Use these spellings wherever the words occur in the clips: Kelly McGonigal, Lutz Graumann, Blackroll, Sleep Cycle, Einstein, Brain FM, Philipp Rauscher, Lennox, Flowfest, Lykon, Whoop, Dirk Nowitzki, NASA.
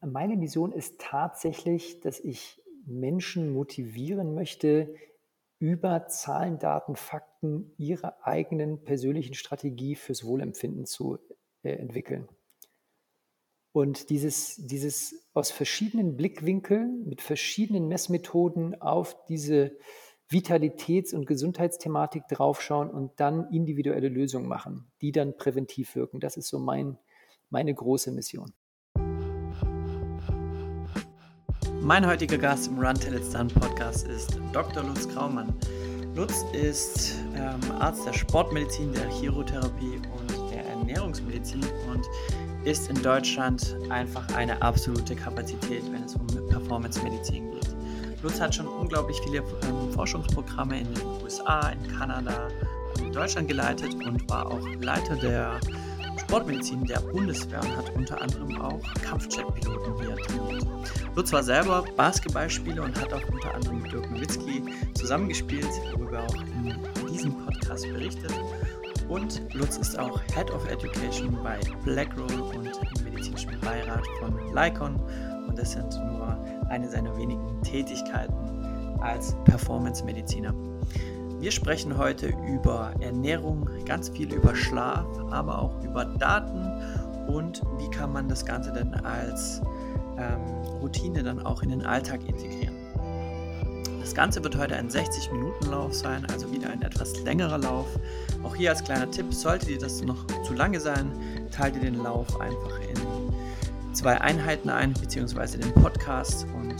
Meine Vision ist tatsächlich, dass ich Menschen motivieren möchte, über Zahlen, Daten, Fakten ihre eigenen persönlichen Strategie fürs Wohlempfinden zu entwickeln. Und dieses aus verschiedenen Blickwinkeln, mit verschiedenen Messmethoden auf diese Vitalitäts- und Gesundheitsthematik draufschauen und dann individuelle Lösungen machen, die dann präventiv wirken. Das ist so meine große Mission. Mein heutiger Gast im Run Till It's Done Podcast ist Dr. Lutz Graumann. Lutz ist Arzt der Sportmedizin, der Chirotherapie und der Ernährungsmedizin und ist in Deutschland einfach eine absolute Kapazität, wenn es um Performance-Medizin geht. Lutz hat schon unglaublich viele Forschungsprogramme in den USA, in Kanada und in Deutschland geleitet und war auch Leiter der Sportmedizin der Bundeswehr und hat unter anderem auch Kampfjet-Piloten hier trainiert. Lutz war selber Basketballspieler und hat auch unter anderem mit Dirk Nowitzki zusammengespielt, worüber er auch in diesem Podcast berichtet. Und Lutz ist auch Head of Education bei Blackroll und im medizinischen Beirat von Lykon. Und das sind nur eine seiner wenigen Tätigkeiten als Performance-Mediziner. Wir sprechen heute über Ernährung, ganz viel über Schlaf, aber auch über Daten und wie kann man das Ganze denn als Routine dann auch in den Alltag integrieren. Das Ganze wird heute ein 60-Minuten-Lauf sein, also wieder ein etwas längerer Lauf. Auch hier als kleiner Tipp, sollte dir das noch zu lange sein, teilt ihr den Lauf einfach in 2 Einheiten ein, beziehungsweise den Podcast und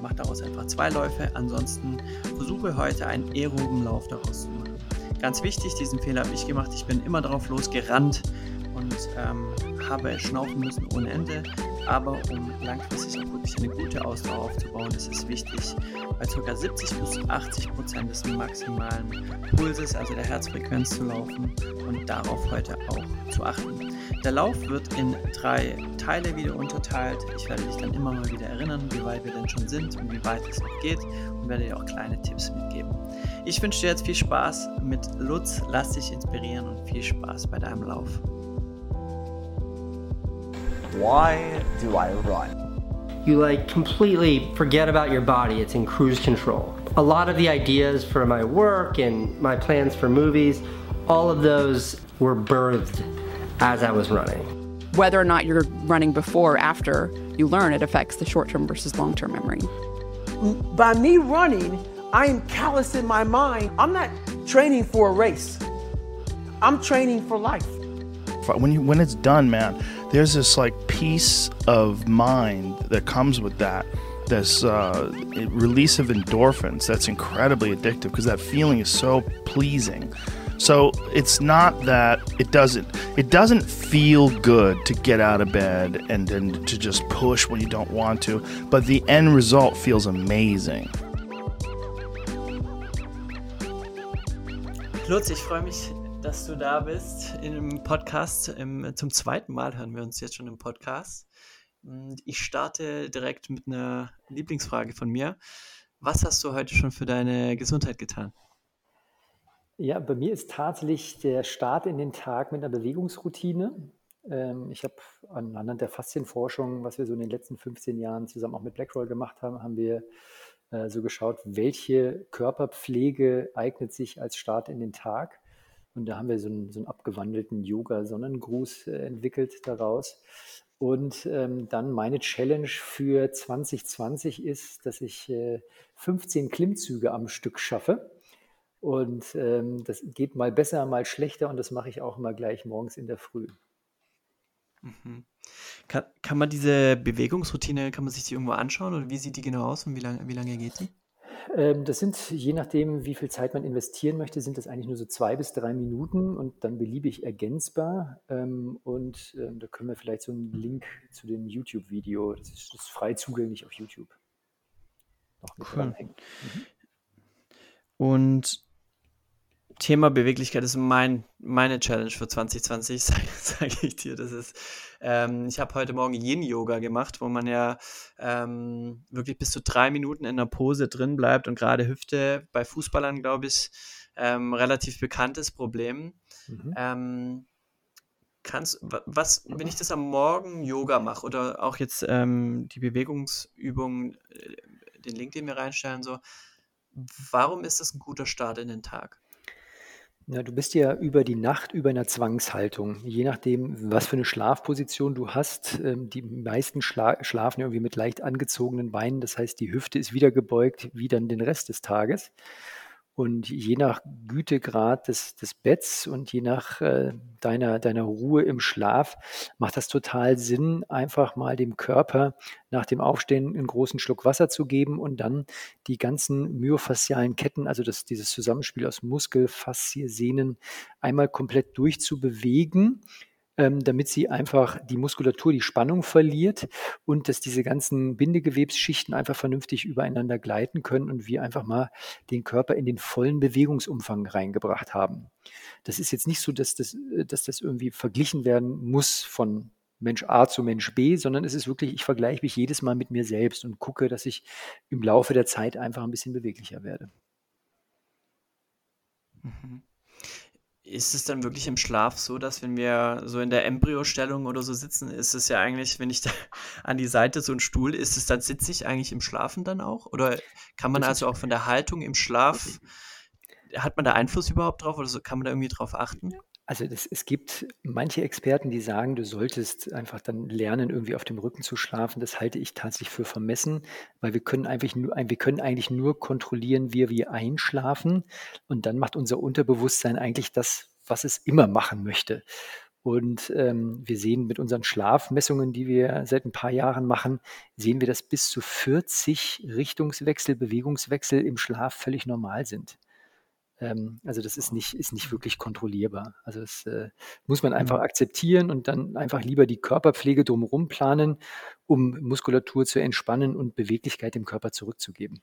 macht daraus einfach 2 Läufe. Ansonsten versuche heute einen aeroben Lauf daraus zu machen. Ganz wichtig, diesen Fehler habe ich gemacht. Ich bin immer drauf losgerannt und habe schnaufen müssen ohne Ende. Aber um langfristig auch wirklich eine gute Ausdauer aufzubauen, ist es wichtig, bei ca. 70-80% des maximalen Pulses, also der Herzfrequenz, zu laufen und darauf heute auch zu achten. Der Lauf wird in 3 Teile wieder unterteilt. Ich werde dich dann immer mal wieder erinnern, wie weit wir denn schon sind und wie weit es noch geht und werde dir auch kleine Tipps mitgeben. Ich wünsche dir jetzt viel Spaß mit Lutz, lass dich inspirieren und viel Spaß bei deinem Lauf. Why do I run? You completely forget about your body. It's in cruise control. A lot of the ideas for my work and my plans for movies, all of those were birthed as I was running. Whether or not you're running before or after, you learn it affects the short-term versus long-term memory. By me running, I am callous in my mind. I'm not training for a race. I'm training for life. When it's done, man, there's this like peace of mind that comes with that, this release of endorphins that's incredibly addictive because that feeling is so pleasing. So it's not that it doesn't feel good to get out of bed and then to just push when you don't want to, but the end result feels amazing. Lutz, ich freue mich, dass du da bist im Podcast. Zum 2. Mal hören wir uns jetzt schon im Podcast. Ich starte direkt mit einer Lieblingsfrage von mir. Was hast du heute schon für deine Gesundheit getan? Ja, bei mir ist tatsächlich der Start in den Tag mit einer Bewegungsroutine. Ich habe anhand der Faszienforschung, was wir so in den letzten 15 Jahren zusammen auch mit Blackroll gemacht haben, haben wir so geschaut, welche Körperpflege eignet sich als Start in den Tag. Und da haben wir so einen abgewandelten Yoga-Sonnengruß entwickelt daraus. Und dann meine Challenge für 2020 ist, dass ich 15 Klimmzüge am Stück schaffe. Und das geht mal besser, mal schlechter. Und das mache ich auch immer gleich morgens in der Früh. Mhm. Kann man diese Bewegungsroutine, kann man sich die irgendwo anschauen? Oder wie sieht die genau aus und wie lange geht die? Das sind, je nachdem, wie viel Zeit man investieren möchte, sind das eigentlich nur so 2 bis 3 Minuten und dann beliebig ergänzbar. Und da können wir vielleicht so einen Link zu dem YouTube-Video, das ist frei zugänglich auf YouTube, noch mit dranhängen. Mhm. Und Thema Beweglichkeit ist meine Challenge für 2020, sage ich dir. Das ist, ich habe heute Morgen Yin-Yoga gemacht, wo man ja wirklich bis zu 3 Minuten in einer Pose drin bleibt und gerade Hüfte bei Fußballern, glaube ich, relativ bekanntes Problem. Mhm. wenn ich das am Morgen Yoga mache oder auch jetzt die Bewegungsübungen, den Link, den wir reinstellen, so, warum ist das ein guter Start in den Tag? Ja, du bist ja über die Nacht über einer Zwangshaltung. Je nachdem, was für eine Schlafposition du hast, die meisten schlafen irgendwie mit leicht angezogenen Beinen. Das heißt, die Hüfte ist wieder gebeugt, wie dann den Rest des Tages. Und je nach Gütegrad des Betts und je nach deiner Ruhe im Schlaf macht das total Sinn, einfach mal dem Körper nach dem Aufstehen einen großen Schluck Wasser zu geben und dann die ganzen myofaszialen Ketten, also dieses Zusammenspiel aus Muskel, Faszie, Sehnen, einmal komplett durchzubewegen, damit sie einfach die Muskulatur, die Spannung verliert und dass diese ganzen Bindegewebsschichten einfach vernünftig übereinander gleiten können und wir einfach mal den Körper in den vollen Bewegungsumfang reingebracht haben. Das ist jetzt nicht so, dass das irgendwie verglichen werden muss von Mensch A zu Mensch B, sondern es ist wirklich, ich vergleiche mich jedes Mal mit mir selbst und gucke, dass ich im Laufe der Zeit einfach ein bisschen beweglicher werde. Mhm. Ist es dann wirklich im Schlaf so, dass wenn wir so in der Embryostellung oder so sitzen, ist es ja eigentlich, wenn ich da an die Seite so einen Stuhl, ist es dann, sitze ich eigentlich im Schlafen dann auch? Oder kann man also auch von der Haltung im Schlaf, hat man da Einfluss überhaupt drauf oder so, kann man da irgendwie drauf achten? Also es gibt manche Experten, die sagen, du solltest einfach dann lernen, irgendwie auf dem Rücken zu schlafen. Das halte ich tatsächlich für vermessen, weil wir können eigentlich nur kontrollieren, wie wir einschlafen. Und dann macht unser Unterbewusstsein eigentlich das, was es immer machen möchte. Und wir sehen mit unseren Schlafmessungen, die wir seit ein paar Jahren machen, sehen wir, dass bis zu 40 Richtungswechsel, Bewegungswechsel im Schlaf völlig normal sind. Also das ist nicht wirklich kontrollierbar. Also das muss man einfach akzeptieren und dann einfach lieber die Körperpflege drumherum planen, um Muskulatur zu entspannen und Beweglichkeit dem Körper zurückzugeben.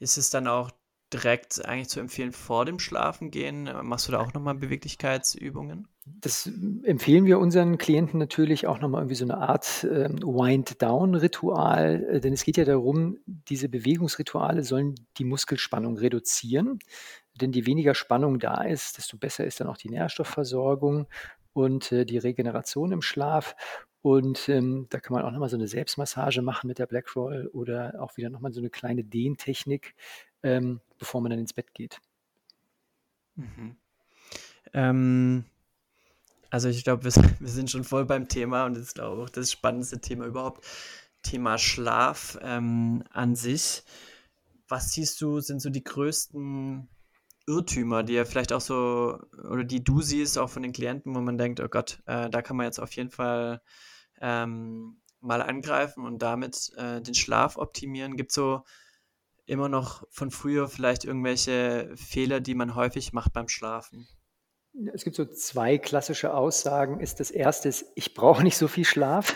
Ist es dann auch direkt eigentlich zu empfehlen, vor dem Schlafengehen? Machst du da auch nochmal Beweglichkeitsübungen? Das empfehlen wir unseren Klienten natürlich auch nochmal irgendwie so eine Art Wind-Down-Ritual, denn es geht ja darum, diese Bewegungsrituale sollen die Muskelspannung reduzieren, denn je weniger Spannung da ist, desto besser ist dann auch die Nährstoffversorgung und die Regeneration im Schlaf. Und da kann man auch nochmal so eine Selbstmassage machen mit der Blackroll oder auch wieder nochmal so eine kleine Dehntechnik, bevor man dann ins Bett geht. Mhm. Also ich glaube, wir sind schon voll beim Thema und das ist, glaube ich, auch das spannendste Thema überhaupt. Thema Schlaf an sich. Was siehst du, sind so die größten Irrtümer, die ja vielleicht auch so, oder die du siehst, auch von den Klienten, wo man denkt, oh Gott, da kann man jetzt auf jeden Fall mal angreifen und damit den Schlaf optimieren. Gibt es so immer noch von früher vielleicht irgendwelche Fehler, die man häufig macht beim Schlafen? Es gibt so zwei klassische Aussagen. Das erste ist, ich brauche nicht so viel Schlaf.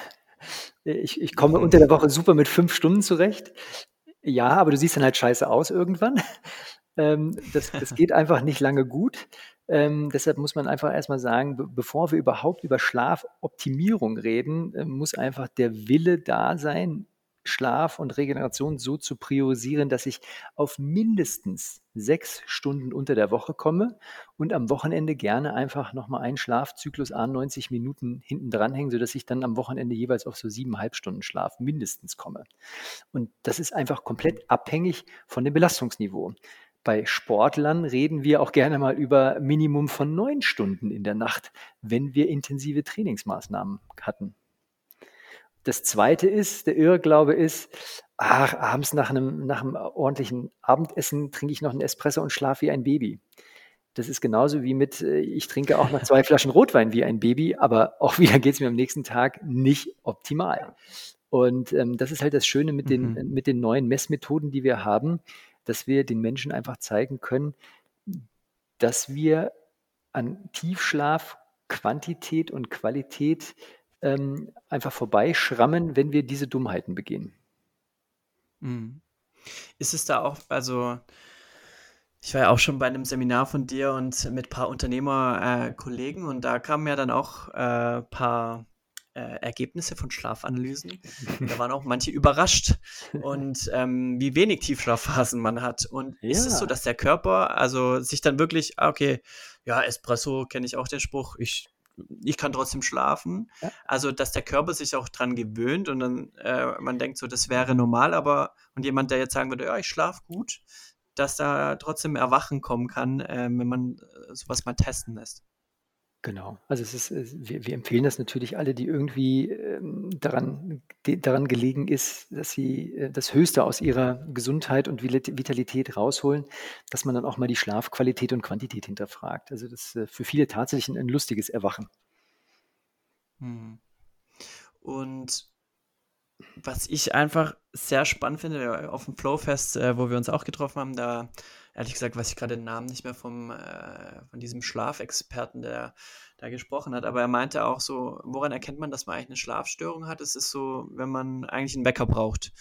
Ich komme unter der Woche super mit 5 Stunden zurecht. Ja, aber du siehst dann halt scheiße aus irgendwann. Das geht einfach nicht lange gut. Deshalb muss man einfach erstmal sagen, bevor wir überhaupt über Schlafoptimierung reden, muss einfach der Wille da sein, Schlaf und Regeneration so zu priorisieren, dass ich auf mindestens 6 Stunden unter der Woche komme und am Wochenende gerne einfach nochmal einen Schlafzyklus à 90 Minuten hinten dranhängen, sodass ich dann am Wochenende jeweils auf so 7,5 Stunden Schlaf mindestens komme. Und das ist einfach komplett abhängig von dem Belastungsniveau. Bei Sportlern reden wir auch gerne mal über Minimum von 9 Stunden in der Nacht, wenn wir intensive Trainingsmaßnahmen hatten. Das zweite ist, der Irrglaube ist, abends nach einem ordentlichen Abendessen trinke ich noch einen Espresso und schlafe wie ein Baby. Das ist genauso wie mit, ich trinke auch nach 2 Flaschen Rotwein wie ein Baby, aber auch wieder geht es mir am nächsten Tag nicht optimal. Und das ist halt das Schöne mit den neuen Messmethoden, die wir haben, dass wir den Menschen einfach zeigen können, dass wir an Tiefschlaf Quantität und Qualität einfach vorbeischrammen, wenn wir diese Dummheiten begehen. Ist es da auch, also ich war ja auch schon bei einem Seminar von dir und mit ein paar Unternehmerkollegen und da kamen ja dann auch ein paar Ergebnisse von Schlafanalysen. Da waren auch manche überrascht und wie wenig Tiefschlafphasen man hat. Und ist es so, dass der Körper also sich dann wirklich, okay, ja, Espresso, kenne ich auch den Spruch, ich kann trotzdem schlafen. Ja. Also, dass der Körper sich auch dran gewöhnt und dann man denkt so, das wäre normal, aber und jemand, der jetzt sagen würde, ja, ich schlafe gut, dass da trotzdem Erwachen kommen kann, wenn man sowas mal testen lässt. Genau, also wir empfehlen das natürlich alle, die irgendwie daran gelegen ist, dass sie das Höchste aus ihrer Gesundheit und Vitalität rausholen, dass man dann auch mal die Schlafqualität und Quantität hinterfragt. Also das ist für viele tatsächlich ein lustiges Erwachen. Und was ich einfach sehr spannend finde, auf dem Flowfest, wo wir uns auch getroffen haben, da ehrlich gesagt weiß ich gerade den Namen nicht mehr von diesem Schlafexperten, der da gesprochen hat, aber er meinte auch so, woran erkennt man, dass man eigentlich eine Schlafstörung hat? Es ist so, wenn man eigentlich einen Wecker braucht.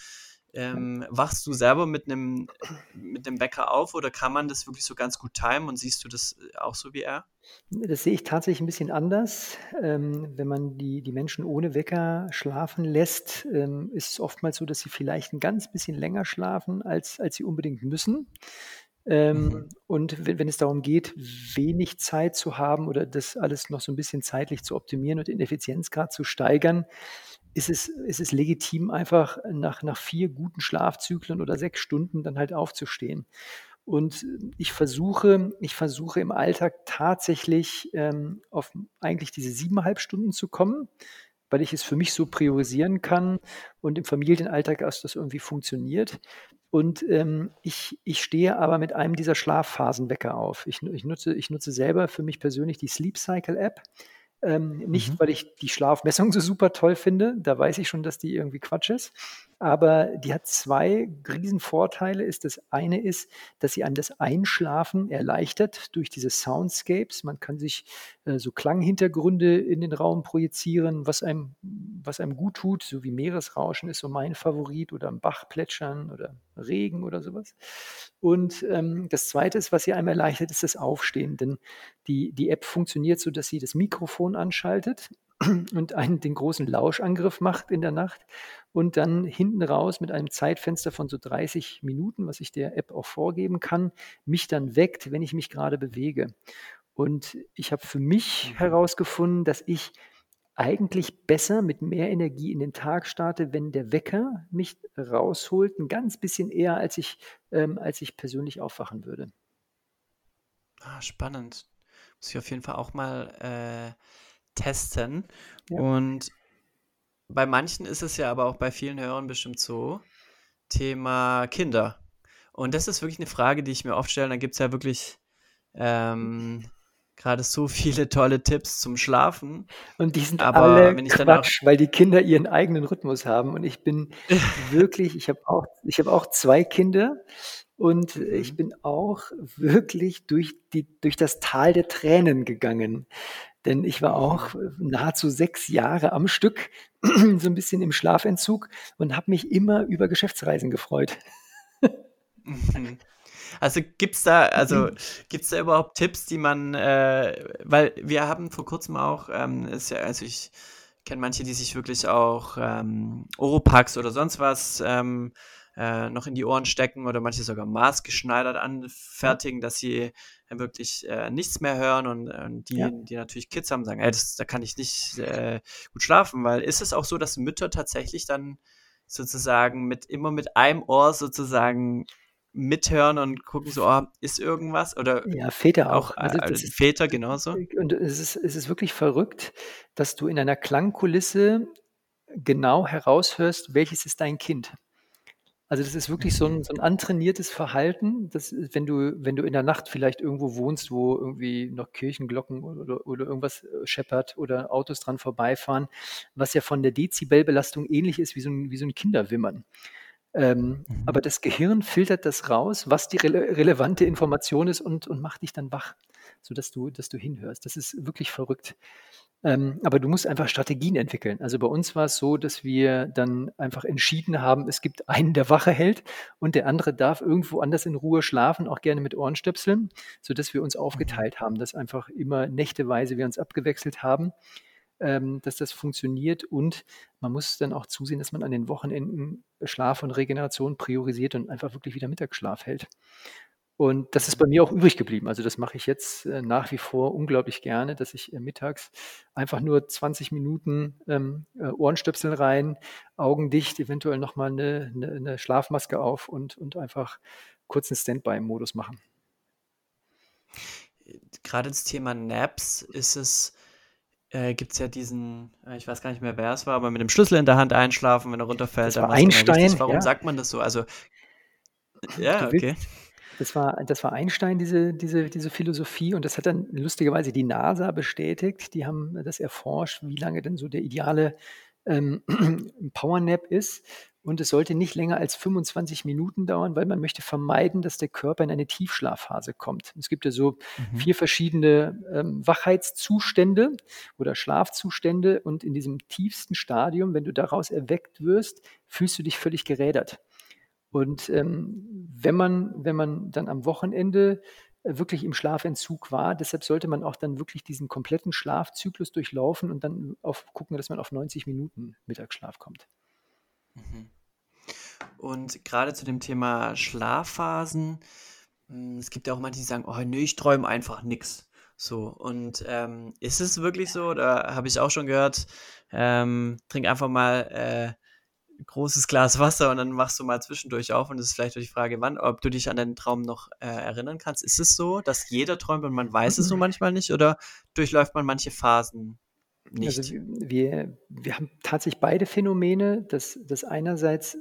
Wachst du selber mit einem Wecker auf oder kann man das wirklich so ganz gut timen und siehst du das auch so wie er? Das sehe ich tatsächlich ein bisschen anders. Wenn man die Menschen ohne Wecker schlafen lässt, ist es oftmals so, dass sie vielleicht ein ganz bisschen länger schlafen, als sie unbedingt müssen. Und wenn es darum geht, wenig Zeit zu haben oder das alles noch so ein bisschen zeitlich zu optimieren und den Effizienzgrad zu steigern, ist es legitim, einfach nach 4 guten Schlafzyklen oder 6 Stunden dann halt aufzustehen. Und ich versuche im Alltag tatsächlich auf eigentlich diese 7,5 Stunden zu kommen, weil ich es für mich so priorisieren kann und im Familienalltag erst das irgendwie funktioniert. Und ich stehe aber mit einem dieser Schlafphasenwecker auf. Ich nutze selber für mich persönlich die Sleep Cycle App. Nicht, weil ich die Schlafmessung so super toll finde, da weiß ich schon, dass die irgendwie Quatsch ist, aber die hat 2 Riesenvorteile. Das eine ist, dass sie einem das Einschlafen erleichtert durch diese Soundscapes. Man kann sich so Klanghintergründe in den Raum projizieren, was einem gut tut, so wie Meeresrauschen ist so mein Favorit oder ein Bachplätschern oder Regen oder sowas. Und das Zweite ist, was sie einem erleichtert, ist das Aufstehen, denn die App funktioniert so, dass sie das Mikrofon anschaltet und einen den großen Lauschangriff macht in der Nacht und dann hinten raus mit einem Zeitfenster von so 30 Minuten, was ich der App auch vorgeben kann, mich dann weckt, wenn ich mich gerade bewege. Und ich habe für mich herausgefunden, dass ich eigentlich besser mit mehr Energie in den Tag starte, wenn der Wecker mich rausholt, ein ganz bisschen eher, als ich persönlich aufwachen würde. Ah, spannend. Muss ich auf jeden Fall auch mal testen. Ja. Und bei manchen ist es ja aber auch bei vielen Hörern bestimmt so, Thema Kinder. Und das ist wirklich eine Frage, die ich mir oft stelle. Da gibt es ja wirklich gerade so viele tolle Tipps zum Schlafen. Und die sind aber alle Quatsch, weil die Kinder ihren eigenen Rhythmus haben. Und ich bin wirklich, ich habe auch 2 Kinder und ich bin auch wirklich durch das Tal der Tränen gegangen. Denn ich war auch nahezu 6 Jahre am Stück so ein bisschen im Schlafentzug und habe mich immer über Geschäftsreisen gefreut. Also gibt's da überhaupt Tipps, die man, weil wir haben vor kurzem auch, ich kenne manche, die sich wirklich auch Oropax oder sonst was noch in die Ohren stecken oder manche sogar maßgeschneidert anfertigen, dass sie wirklich nichts mehr hören und die natürlich Kids haben, sagen, da kann ich nicht gut schlafen, weil ist es auch so, dass Mütter tatsächlich dann sozusagen mit einem Ohr sozusagen mithören und gucken so, ist irgendwas? Oder ja, Väter auch. Väter genauso. Und es ist wirklich verrückt, dass du in einer Klangkulisse genau heraushörst, welches ist dein Kind. Also das ist wirklich so ein antrainiertes Verhalten, dass wenn du in der Nacht vielleicht irgendwo wohnst, wo irgendwie noch Kirchenglocken oder irgendwas scheppert oder Autos dran vorbeifahren, was ja von der Dezibelbelastung ähnlich ist wie so ein Kinderwimmern. Aber das Gehirn filtert das raus, was die relevante Information ist und macht dich dann wach, sodass dass du hinhörst. Das ist wirklich verrückt. Aber du musst einfach Strategien entwickeln. Also bei uns war es so, dass wir dann einfach entschieden haben, es gibt einen, der Wache hält und der andere darf irgendwo anders in Ruhe schlafen, auch gerne mit Ohrenstöpseln, sodass wir uns aufgeteilt haben, dass einfach immer nächteweise wir uns abgewechselt haben. dass das funktioniert, und man muss dann auch zusehen, dass man an den Wochenenden Schlaf und Regeneration priorisiert und einfach wirklich wieder Mittagsschlaf hält. Und das ist bei mir auch übrig geblieben. Also das mache ich jetzt nach wie vor unglaublich gerne, dass ich mittags einfach nur 20 Minuten Ohrenstöpsel rein, Augen dicht, eventuell nochmal eine Schlafmaske auf und einfach kurz einen Standby-Modus machen. Gerade das Thema Naps ist es, gibt es ja diesen, ich weiß gar nicht mehr, wer es war, aber mit dem Schlüssel in der Hand einschlafen, wenn er runterfällt. Das war Einstein. Warum sagt man das so? Also, ja, okay. Das war Einstein, diese Philosophie, und das hat dann lustigerweise die NASA bestätigt. Die haben das erforscht, wie lange denn so der ideale Powernap ist. Und es sollte nicht länger als 25 Minuten dauern, weil man möchte vermeiden, dass der Körper in eine Tiefschlafphase kommt. Es gibt ja so 4 verschiedene Wachheitszustände oder Schlafzustände, und in diesem tiefsten Stadium, wenn du daraus erweckt wirst, fühlst du dich völlig gerädert. Und wenn man dann am Wochenende wirklich im Schlafentzug war, deshalb sollte man auch dann wirklich diesen kompletten Schlafzyklus durchlaufen und dann gucken, dass man auf 90 Minuten Mittagsschlaf kommt. Mhm. Und gerade zu dem Thema Schlafphasen, es gibt ja auch manche, die sagen, oh nee, ich träume einfach nichts. So, und ist es wirklich so? Da habe ich auch schon gehört, trink einfach mal großes Glas Wasser und dann machst du mal zwischendurch auf, und es ist vielleicht die Frage, wann, ob du dich an deinen Traum noch erinnern kannst. Ist es so, dass jeder träumt und man weiß es nur manchmal nicht, oder durchläuft man manche Phasen nicht? Also wir haben tatsächlich beide Phänomene, dass einerseits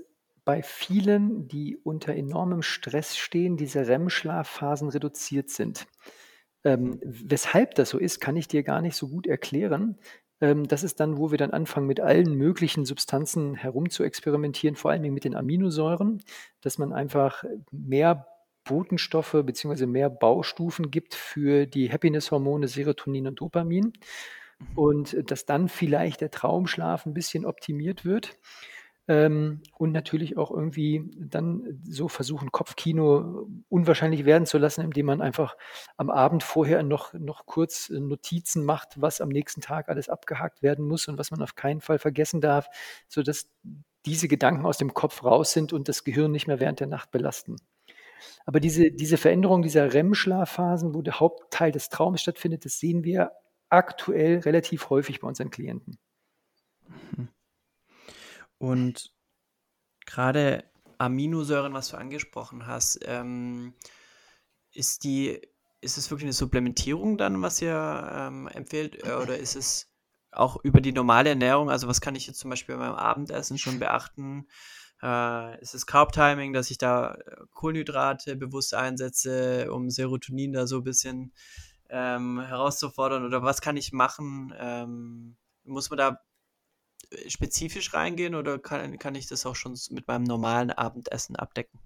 bei vielen, die unter enormem Stress stehen, diese REM-Schlafphasen reduziert sind. Weshalb das so ist, kann ich dir gar nicht so gut erklären. Das ist dann, wo wir dann anfangen, mit allen möglichen Substanzen herum zu experimentieren, vor allem mit den Aminosäuren, dass man einfach mehr Botenstoffe bzw. mehr Baustufen gibt für die Happiness-Hormone Serotonin und Dopamin, und dass dann vielleicht der Traumschlaf ein bisschen optimiert wird. Und natürlich auch irgendwie dann so versuchen, Kopfkino unwahrscheinlich werden zu lassen, indem man einfach am Abend vorher noch kurz Notizen macht, was am nächsten Tag alles abgehakt werden muss und was man auf keinen Fall vergessen darf, sodass diese Gedanken aus dem Kopf raus sind und das Gehirn nicht mehr während der Nacht belasten. Aber diese Veränderung dieser REM-Schlafphasen, wo der Hauptteil des Traumes stattfindet, das sehen wir aktuell relativ häufig bei unseren Klienten. Mhm. Und gerade Aminosäuren, was du angesprochen hast, ist es wirklich eine Supplementierung dann, was ihr empfehlt, oder ist es auch über die normale Ernährung? Also was kann ich jetzt zum Beispiel bei meinem Abendessen schon beachten? Ist es Carb-Timing, dass ich da Kohlenhydrate bewusst einsetze, um Serotonin da so ein bisschen herauszufordern? Oder was kann ich machen? Muss man da spezifisch reingehen, oder kann ich das auch schon mit meinem normalen Abendessen abdecken?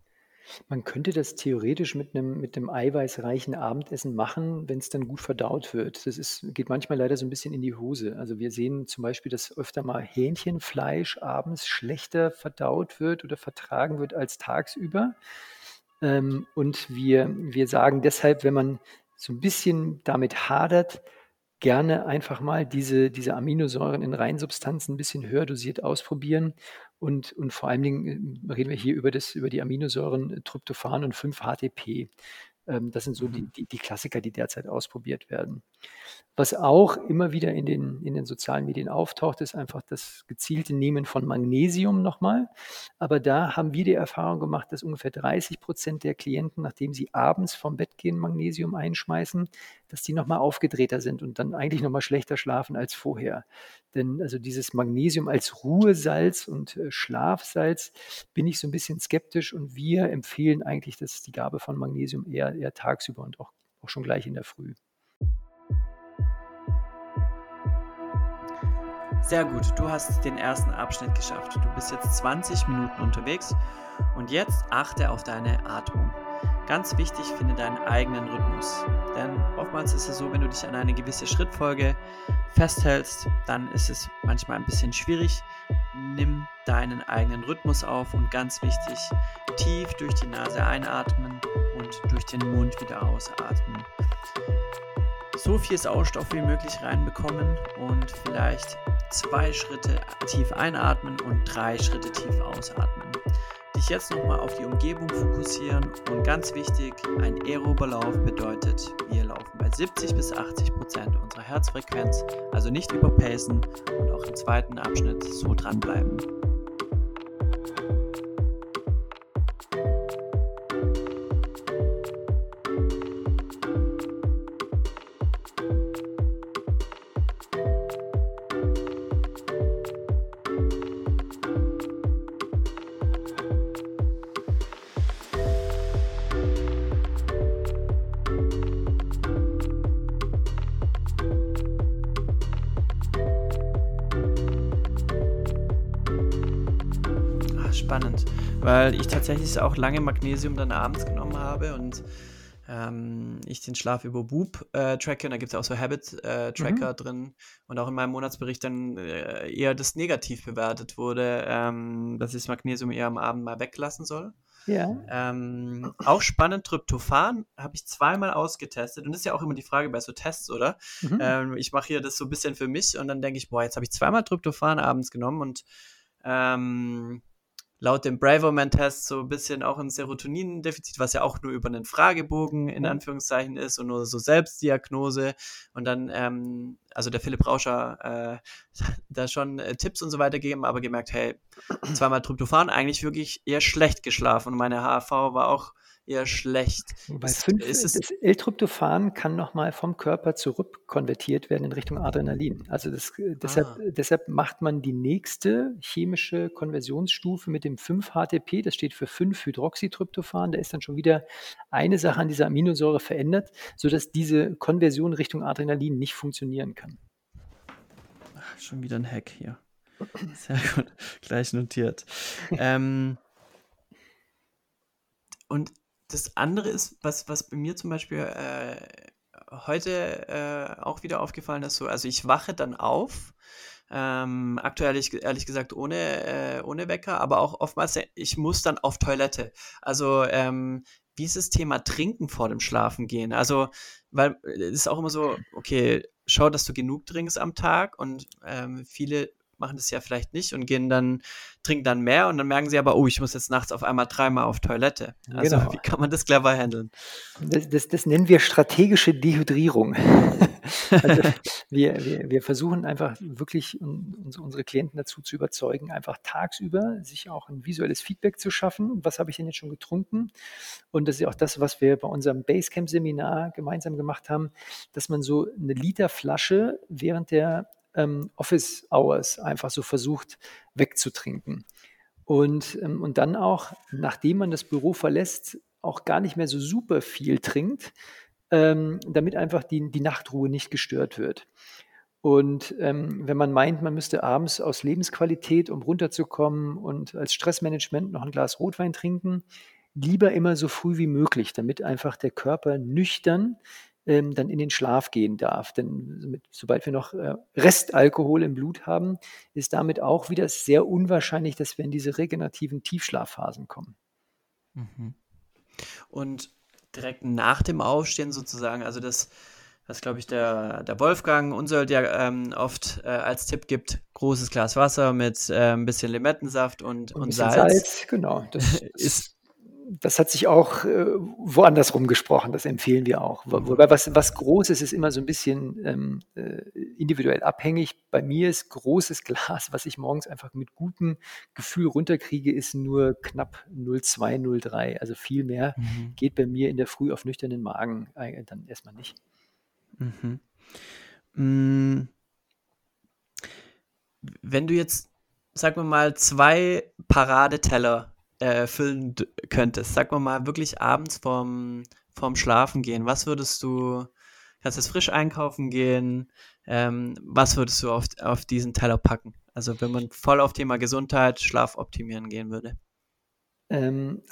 Man könnte das theoretisch mit einem eiweißreichen Abendessen machen, wenn es dann gut verdaut wird. Das geht manchmal leider so ein bisschen in die Hose. Also wir sehen zum Beispiel, dass öfter mal Hähnchenfleisch abends schlechter verdaut wird oder vertragen wird als tagsüber. Und wir sagen deshalb, wenn man so ein bisschen damit hadert, gerne einfach mal diese Aminosäuren in Reinsubstanzen ein bisschen höher dosiert ausprobieren, und vor allen Dingen reden wir hier über die Aminosäuren Tryptophan und 5-HTP. Das sind so die Klassiker, die derzeit ausprobiert werden. Was auch immer wieder in den sozialen Medien auftaucht, ist einfach das gezielte Nehmen von Magnesium nochmal. Aber da haben wir die Erfahrung gemacht, dass ungefähr 30% der Klienten, nachdem sie abends vom Bett gehen, Magnesium einschmeißen, dass die nochmal aufgedrehter sind und dann eigentlich nochmal schlechter schlafen als vorher. Denn also dieses Magnesium als Ruhesalz und Schlafsalz bin ich so ein bisschen skeptisch, und wir empfehlen eigentlich, dass die Gabe von Magnesium eher tagsüber und auch schon gleich in der Früh. Sehr gut, du hast den ersten Abschnitt geschafft. Du bist jetzt 20 Minuten unterwegs, und jetzt achte auf deine Atmung. Ganz wichtig, finde deinen eigenen Rhythmus. Denn oftmals ist es so, wenn du dich an eine gewisse Schrittfolge festhältst, dann ist es manchmal ein bisschen schwierig. Nimm deinen eigenen Rhythmus auf, und ganz wichtig, tief durch die Nase einatmen und durch den Mund wieder ausatmen. so viel Sauerstoff wie möglich reinbekommen und vielleicht 2 Schritte tief einatmen und 3 Schritte tief ausatmen. Dich jetzt nochmal auf die Umgebung fokussieren und ganz wichtig, ein aerober Lauf bedeutet, wir laufen bei 70-80% unserer Herzfrequenz, also nicht überpacen und auch im zweiten Abschnitt so dranbleiben. Spannend, weil ich tatsächlich auch lange Magnesium dann abends genommen habe und ich den Schlaf über Whoop tracke und da gibt es auch so Habit-Tracker drin und auch in meinem Monatsbericht dann eher das negativ bewertet wurde, dass ich das Magnesium eher am Abend mal weglassen soll. Ja. Auch spannend, Tryptophan habe ich 2-mal ausgetestet und das ist ja auch immer die Frage bei so Tests, oder? Mhm. Ich mache hier das so ein bisschen für mich und dann denke ich, boah, jetzt habe ich 2-mal Tryptophan abends genommen und laut dem Braverman-Test so ein bisschen auch ein Serotonin-Defizit, was ja auch nur über einen Fragebogen in Anführungszeichen ist und nur so Selbstdiagnose. Und dann, also der Philipp Rauscher da schon Tipps und so weiter gegeben, aber gemerkt, hey, 2-mal Tryptophan, eigentlich wirklich eher schlecht geschlafen. Und meine HAV war auch eher schlecht. Bei 5 das L-Tryptophan kann nochmal vom Körper zurückkonvertiert werden in Richtung Adrenalin. Also deshalb macht man die nächste chemische Konversionsstufe mit dem 5-HTP, das steht für 5-Hydroxytryptophan. Da ist dann schon wieder eine Sache an dieser Aminosäure verändert, sodass diese Konversion Richtung Adrenalin nicht funktionieren kann. Ach, schon wieder ein Hack hier. Sehr gut, gleich notiert. Und das andere ist, was bei mir zum Beispiel heute auch wieder aufgefallen ist, so, also ich wache dann auf, aktuell ehrlich gesagt ohne Wecker, aber auch oftmals, ich muss dann auf Toilette. Also wie ist das Thema Trinken vor dem Schlafengehen? Also, weil es ist auch immer so, okay, schau, dass du genug trinkst am Tag und viele machen das ja vielleicht nicht und trinken dann mehr und dann merken sie aber, oh, ich muss jetzt nachts auf einmal 3-mal auf Toilette. Also genau. Wie kann man das clever handeln? Das nennen wir strategische Dehydrierung. Also wir versuchen einfach wirklich unsere Klienten dazu zu überzeugen, einfach tagsüber sich auch ein visuelles Feedback zu schaffen. Was habe ich denn jetzt schon getrunken? Und das ist auch das, was wir bei unserem Basecamp-Seminar gemeinsam gemacht haben, dass man so eine Literflasche während der Office Hours einfach so versucht wegzutrinken und dann auch, nachdem man das Büro verlässt, auch gar nicht mehr so super viel trinkt, damit einfach die Nachtruhe nicht gestört wird. Und wenn man meint, man müsste abends aus Lebensqualität, um runterzukommen und als Stressmanagement noch ein Glas Rotwein trinken, lieber immer so früh wie möglich, damit einfach der Körper nüchtern dann in den Schlaf gehen darf. Denn sobald wir noch Restalkohol im Blut haben, ist damit auch wieder sehr unwahrscheinlich, dass wir in diese regenerativen Tiefschlafphasen kommen. Mhm. Und direkt nach dem Aufstehen sozusagen, also das, was glaube ich der Wolfgang Unserl ja oft als Tipp gibt, großes Glas Wasser mit ein bisschen Limettensaft und Salz. Genau, das ist das hat sich auch woanders rumgesprochen, das empfehlen wir auch. Wobei was Großes ist immer so ein bisschen individuell abhängig. Bei mir ist großes Glas, was ich morgens einfach mit gutem Gefühl runterkriege, ist nur knapp 0,2, 0,3. Also viel mehr geht bei mir in der Früh auf nüchternen Magen dann erstmal nicht. Mhm. Wenn du jetzt, sagen wir mal, 2 Paradeteller füllen könntest, sag mal wirklich abends vorm Schlafen gehen, was würdest du, kannst du frisch einkaufen gehen, was würdest du auf diesen Teller packen? Also wenn man voll auf Thema Gesundheit, Schlaf optimieren gehen würde.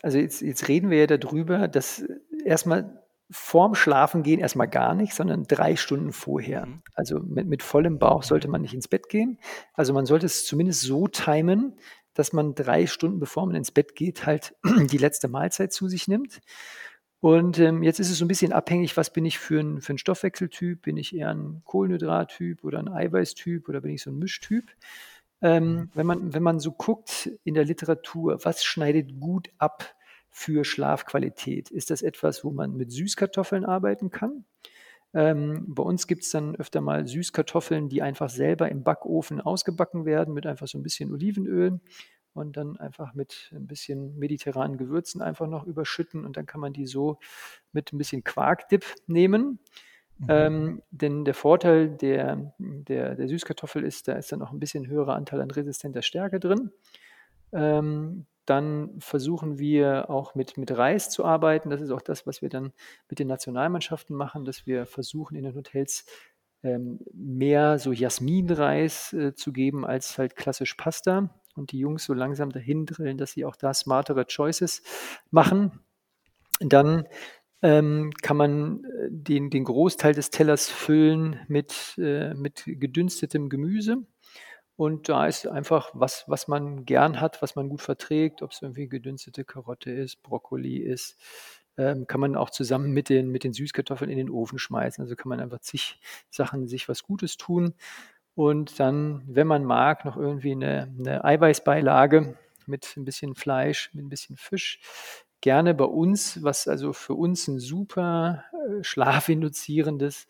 Also jetzt reden wir ja darüber, dass erstmal vorm Schlafen gehen erstmal gar nicht, sondern 3 Stunden vorher. Also mit vollem Bauch sollte man nicht ins Bett gehen. Also man sollte es zumindest so timen, dass man 3 Stunden, bevor man ins Bett geht, halt die letzte Mahlzeit zu sich nimmt. Und jetzt ist es so ein bisschen abhängig, was bin ich für ein Stoffwechseltyp? Bin ich eher ein Kohlenhydrattyp oder ein Eiweißtyp oder bin ich so ein Mischtyp? Wenn man so guckt in der Literatur, was schneidet gut ab für Schlafqualität? Ist das etwas, wo man mit Süßkartoffeln arbeiten kann? Bei uns gibt es dann öfter mal Süßkartoffeln, die einfach selber im Backofen ausgebacken werden mit einfach so ein bisschen Olivenöl und dann einfach mit ein bisschen mediterranen Gewürzen einfach noch überschütten und dann kann man die so mit ein bisschen Quarkdip nehmen. Mhm. Denn der Vorteil der Süßkartoffel ist, da ist dann noch ein bisschen höherer Anteil an resistenter Stärke drin. Dann versuchen wir auch mit Reis zu arbeiten. Das ist auch das, was wir dann mit den Nationalmannschaften machen, dass wir versuchen, in den Hotels mehr so Jasminreis zu geben als halt klassisch Pasta und die Jungs so langsam dahin drillen, dass sie auch da smartere Choices machen. Dann kann man den Großteil des Tellers füllen mit gedünstetem Gemüse. Und da ist einfach was man gern hat, was man gut verträgt, ob es irgendwie gedünstete Karotte ist, Brokkoli ist, kann man auch zusammen mit den Süßkartoffeln in den Ofen schmeißen. Also kann man einfach zig Sachen sich was Gutes tun und dann, wenn man mag, noch irgendwie eine Eiweißbeilage mit ein bisschen Fleisch, mit ein bisschen Fisch. Gerne bei uns, was also für uns ein super schlafinduzierendes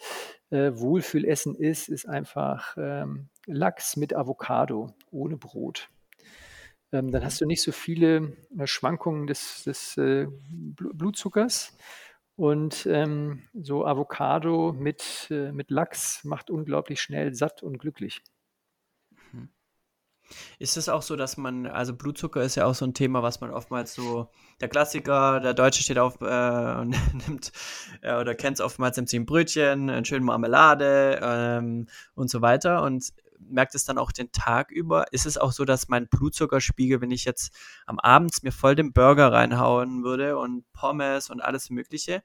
Wohlfühlessen ist einfach Lachs mit Avocado ohne Brot. Dann hast du nicht so viele Schwankungen des Blutzuckers und so Avocado mit Lachs macht unglaublich schnell satt und glücklich. Ist es auch so, dass man, also Blutzucker ist ja auch so ein Thema, was man oftmals so, der Klassiker, der Deutsche steht auf und nimmt oder kennt es oftmals, nimmt sich ein Brötchen, eine schöne Marmelade und so weiter und merkt es dann auch den Tag über. Ist es auch so, dass mein Blutzuckerspiegel, wenn ich jetzt am Abend mir voll den Burger reinhauen würde und Pommes und alles Mögliche,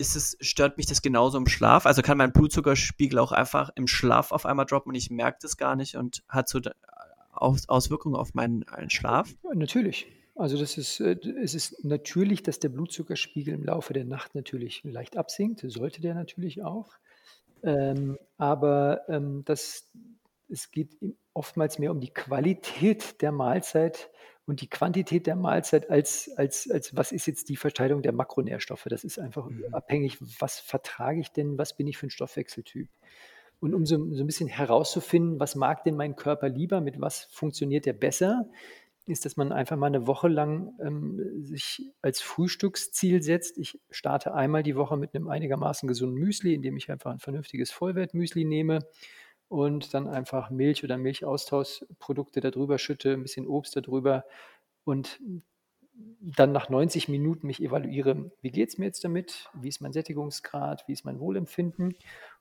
stört mich das genauso im Schlaf? Also kann mein Blutzuckerspiegel auch einfach im Schlaf auf einmal droppen und ich merke das gar nicht und hat so Auswirkungen auf meinen Schlaf? Natürlich. Also es ist natürlich, dass der Blutzuckerspiegel im Laufe der Nacht natürlich leicht absinkt. Sollte der natürlich auch. Aber es geht oftmals mehr um die Qualität der Mahlzeit und die Quantität der Mahlzeit als was ist jetzt die Verteilung der Makronährstoffe. Das ist einfach abhängig, was vertrage ich denn, was bin ich für ein Stoffwechseltyp? Und um so ein bisschen herauszufinden, was mag denn mein Körper lieber, mit was funktioniert der besser, ist, dass man einfach mal eine Woche lang sich als Frühstücksziel setzt. Ich starte einmal die Woche mit einem einigermaßen gesunden Müsli, indem ich einfach ein vernünftiges Vollwertmüsli nehme und dann einfach Milch oder Milchaustauschprodukte darüber schütte, ein bisschen Obst darüber und dann nach 90 Minuten mich evaluiere, wie geht es mir jetzt damit, wie ist mein Sättigungsgrad, wie ist mein Wohlempfinden.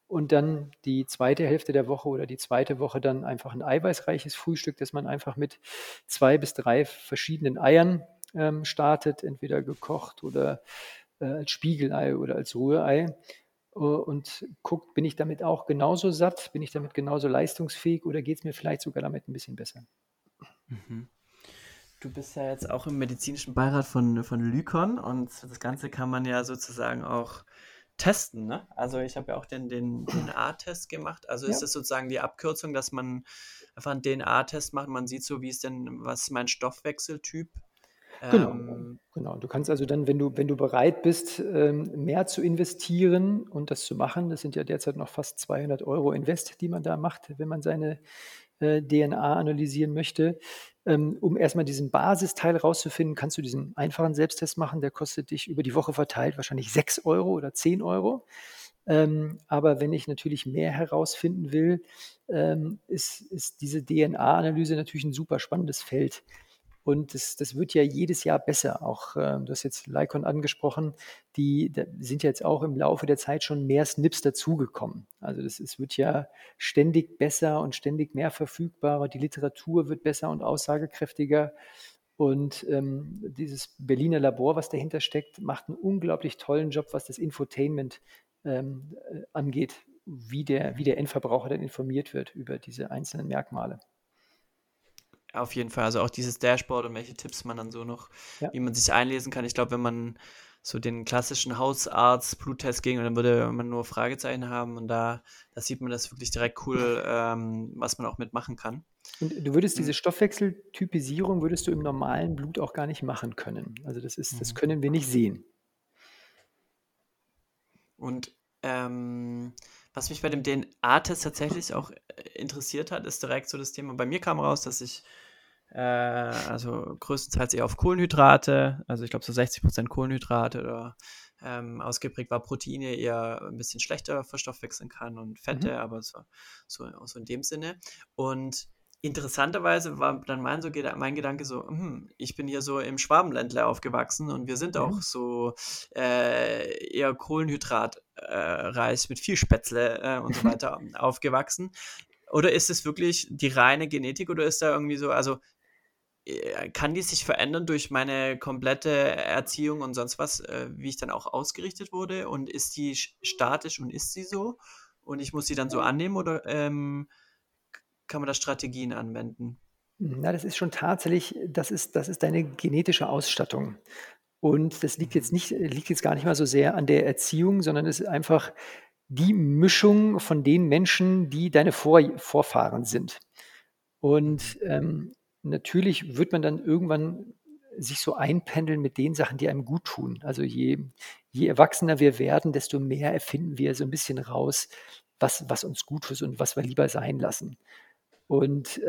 Und dann die zweite Hälfte der Woche oder die zweite Woche dann einfach ein eiweißreiches Frühstück, das man einfach mit 2 bis 3 verschiedenen Eiern startet, entweder gekocht oder als Spiegelei oder als Rührei und guckt, bin ich damit auch genauso satt, bin ich damit genauso leistungsfähig oder geht es mir vielleicht sogar damit ein bisschen besser? Mhm. Du bist ja jetzt auch im medizinischen Beirat von Lykon und das Ganze kann man ja sozusagen auch testen, ne? Also ich habe ja auch den DNA-Test gemacht. Also ist das sozusagen die Abkürzung, dass man einfach einen DNA-Test macht, man sieht so, was ist mein Stoffwechseltyp? Genau. Du kannst also dann, wenn du bereit bist, mehr zu investieren und das zu machen, das sind ja derzeit noch fast 200 Euro Invest, die man da macht, wenn man seine DNA analysieren möchte, um erstmal diesen Basisteil rauszufinden, kannst du diesen einfachen Selbsttest machen, der kostet dich über die Woche verteilt wahrscheinlich 6 Euro oder 10 Euro. Aber wenn ich natürlich mehr herausfinden will, ist diese DNA-Analyse natürlich ein super spannendes Feld. Und das wird ja jedes Jahr besser. Auch du hast jetzt Lykon angesprochen, die sind ja jetzt auch im Laufe der Zeit schon mehr Snips dazugekommen. Also es wird ja ständig besser und ständig mehr verfügbar und die Literatur wird besser und aussagekräftiger. Und dieses Berliner Labor, was dahinter steckt, macht einen unglaublich tollen Job, was das Infotainment angeht, wie der Endverbraucher dann informiert wird über diese einzelnen Merkmale. Auf jeden Fall, also auch dieses Dashboard und welche Tipps man dann so noch, wie man sich einlesen kann. Ich glaube, wenn man so den klassischen Hausarzt-Bluttest ging und dann würde man nur Fragezeichen haben und da sieht man das wirklich direkt cool, was man auch mitmachen kann. Und du würdest diese Stoffwechseltypisierung würdest du im normalen Blut auch gar nicht machen können. Also das können wir nicht sehen. Und was mich bei dem DNA-Test tatsächlich auch interessiert hat, ist direkt so das Thema. Bei mir kam raus, dass ich also größtenteils eher auf Kohlenhydrate, also ich glaube so 60% Kohlenhydrate oder ausgeprägt war, Proteine eher ein bisschen schlechter verstoffwechseln kann und Fette, aber so in dem Sinne. Und interessanterweise war dann mein Gedanke so, ich bin hier so im Schwabenländle aufgewachsen und wir sind auch so eher kohlenhydratreich mit viel Spätzle und so weiter aufgewachsen. Oder ist es wirklich die reine Genetik oder ist da irgendwie so, also kann die sich verändern durch meine komplette Erziehung und sonst was, wie ich dann auch ausgerichtet wurde und ist die statisch und ist sie so und ich muss sie dann so annehmen oder kann man da Strategien anwenden? Na, das ist schon tatsächlich, das ist deine genetische Ausstattung. Und das liegt jetzt gar nicht mal so sehr an der Erziehung, sondern es ist einfach die Mischung von den Menschen, die deine Vorfahren sind. Und natürlich wird man dann irgendwann sich so einpendeln mit den Sachen, die einem gut tun. Also je erwachsener wir werden, desto mehr erfinden wir so ein bisschen raus, was uns gut ist und was wir lieber sein lassen. Und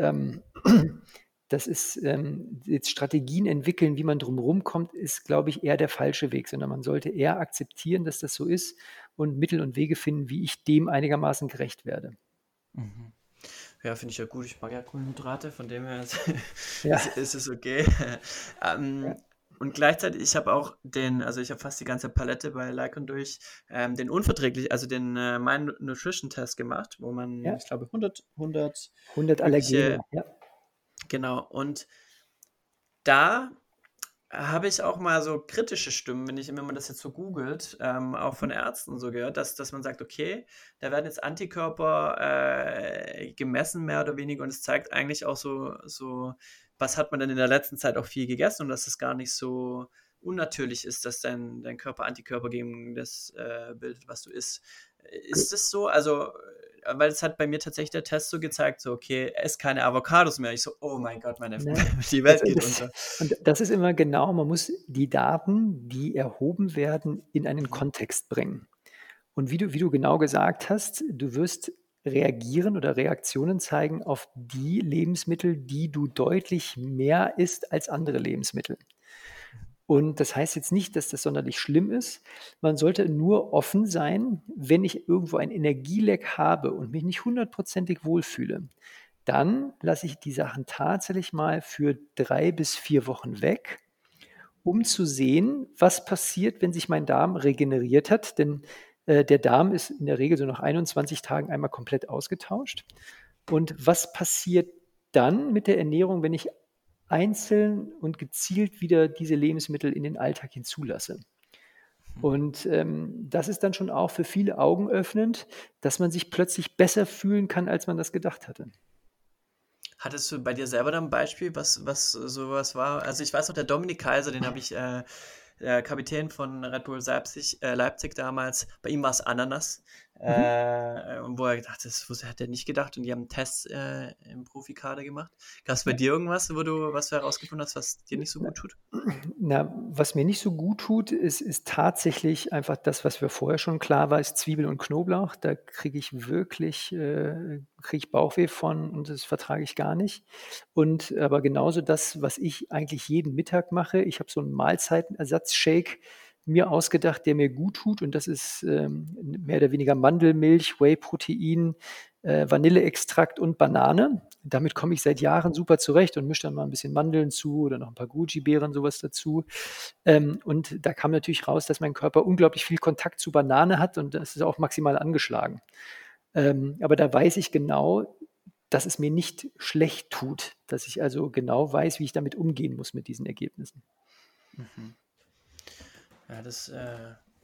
das ist, jetzt Strategien entwickeln, wie man drumherum kommt, ist, glaube ich, eher der falsche Weg, sondern man sollte eher akzeptieren, dass das so ist und Mittel und Wege finden, wie ich dem einigermaßen gerecht werde. Mhm. Ja, finde ich ja gut. Ich mag ja Kohlenhydrate, von dem her ist es okay. Und gleichzeitig, ich habe auch ich habe fast die ganze Palette bei Lykon durch, den unverträglich, also den My Nutrition Test gemacht, wo man, ich glaube, 100 Allergene, Genau, und da habe ich auch mal so kritische Stimmen, wenn man das jetzt so googelt, auch von Ärzten so gehört, dass man sagt, okay, da werden jetzt Antikörper gemessen, mehr oder weniger, und es zeigt eigentlich auch so, was hat man denn in der letzten Zeit auch viel gegessen und dass es gar nicht so unnatürlich ist, dass dein Körper Antikörper gegen das bildet, was du isst. Ist es so? Also, weil es hat bei mir tatsächlich der Test so gezeigt, so, okay, ess keine Avocados mehr. Ich so, oh mein Gott, die Welt geht unter. Und das ist immer genau, man muss die Daten, die erhoben werden, in einen Kontext bringen. Und wie du genau gesagt hast, du wirst reagieren oder Reaktionen zeigen auf die Lebensmittel, die du deutlich mehr isst als andere Lebensmittel. Und das heißt jetzt nicht, dass das sonderlich schlimm ist. Man sollte nur offen sein, wenn ich irgendwo ein Energieleck habe und mich nicht 100%ig wohlfühle, dann lasse ich die Sachen tatsächlich mal für 3 bis 4 Wochen weg, um zu sehen, was passiert, wenn sich mein Darm regeneriert hat. Denn der Darm ist in der Regel so nach 21 Tagen einmal komplett ausgetauscht. Und was passiert dann mit der Ernährung, wenn ich einzeln und gezielt wieder diese Lebensmittel in den Alltag hinzulasse? Und das ist dann schon auch für viele augenöffnend, dass man sich plötzlich besser fühlen kann, als man das gedacht hatte. Hattest du bei dir selber dann ein Beispiel, was sowas war? Also ich weiß noch, der Dominik Kaiser, den habe ich... der Kapitän von Red Bull Leipzig damals, bei ihm war es Ananas. Und wo er gedacht hat, das hat er nicht gedacht. Und die haben Tests im Profikader gemacht. Gab es bei dir irgendwas, was du herausgefunden hast, was dir nicht so gut tut? Na, was mir nicht so gut tut, ist tatsächlich einfach das, was mir vorher schon klar war, ist Zwiebel und Knoblauch. Da kriege ich wirklich Bauchweh von und das vertrage ich gar nicht. Aber genauso das, was ich eigentlich jeden Mittag mache, ich habe so einen Mahlzeitenersatzshake mir ausgedacht, der mir gut tut, und das ist mehr oder weniger Mandelmilch, Whey-Protein, Vanilleextrakt und Banane. Damit komme ich seit Jahren super zurecht und mische dann mal ein bisschen Mandeln zu oder noch ein paar Goji-Beeren, sowas dazu. Und da kam natürlich raus, dass mein Körper unglaublich viel Kontakt zu Banane hat und das ist auch maximal angeschlagen. Aber da weiß ich genau, dass es mir nicht schlecht tut, dass ich also genau weiß, wie ich damit umgehen muss mit diesen Ergebnissen. Mhm. Ja, das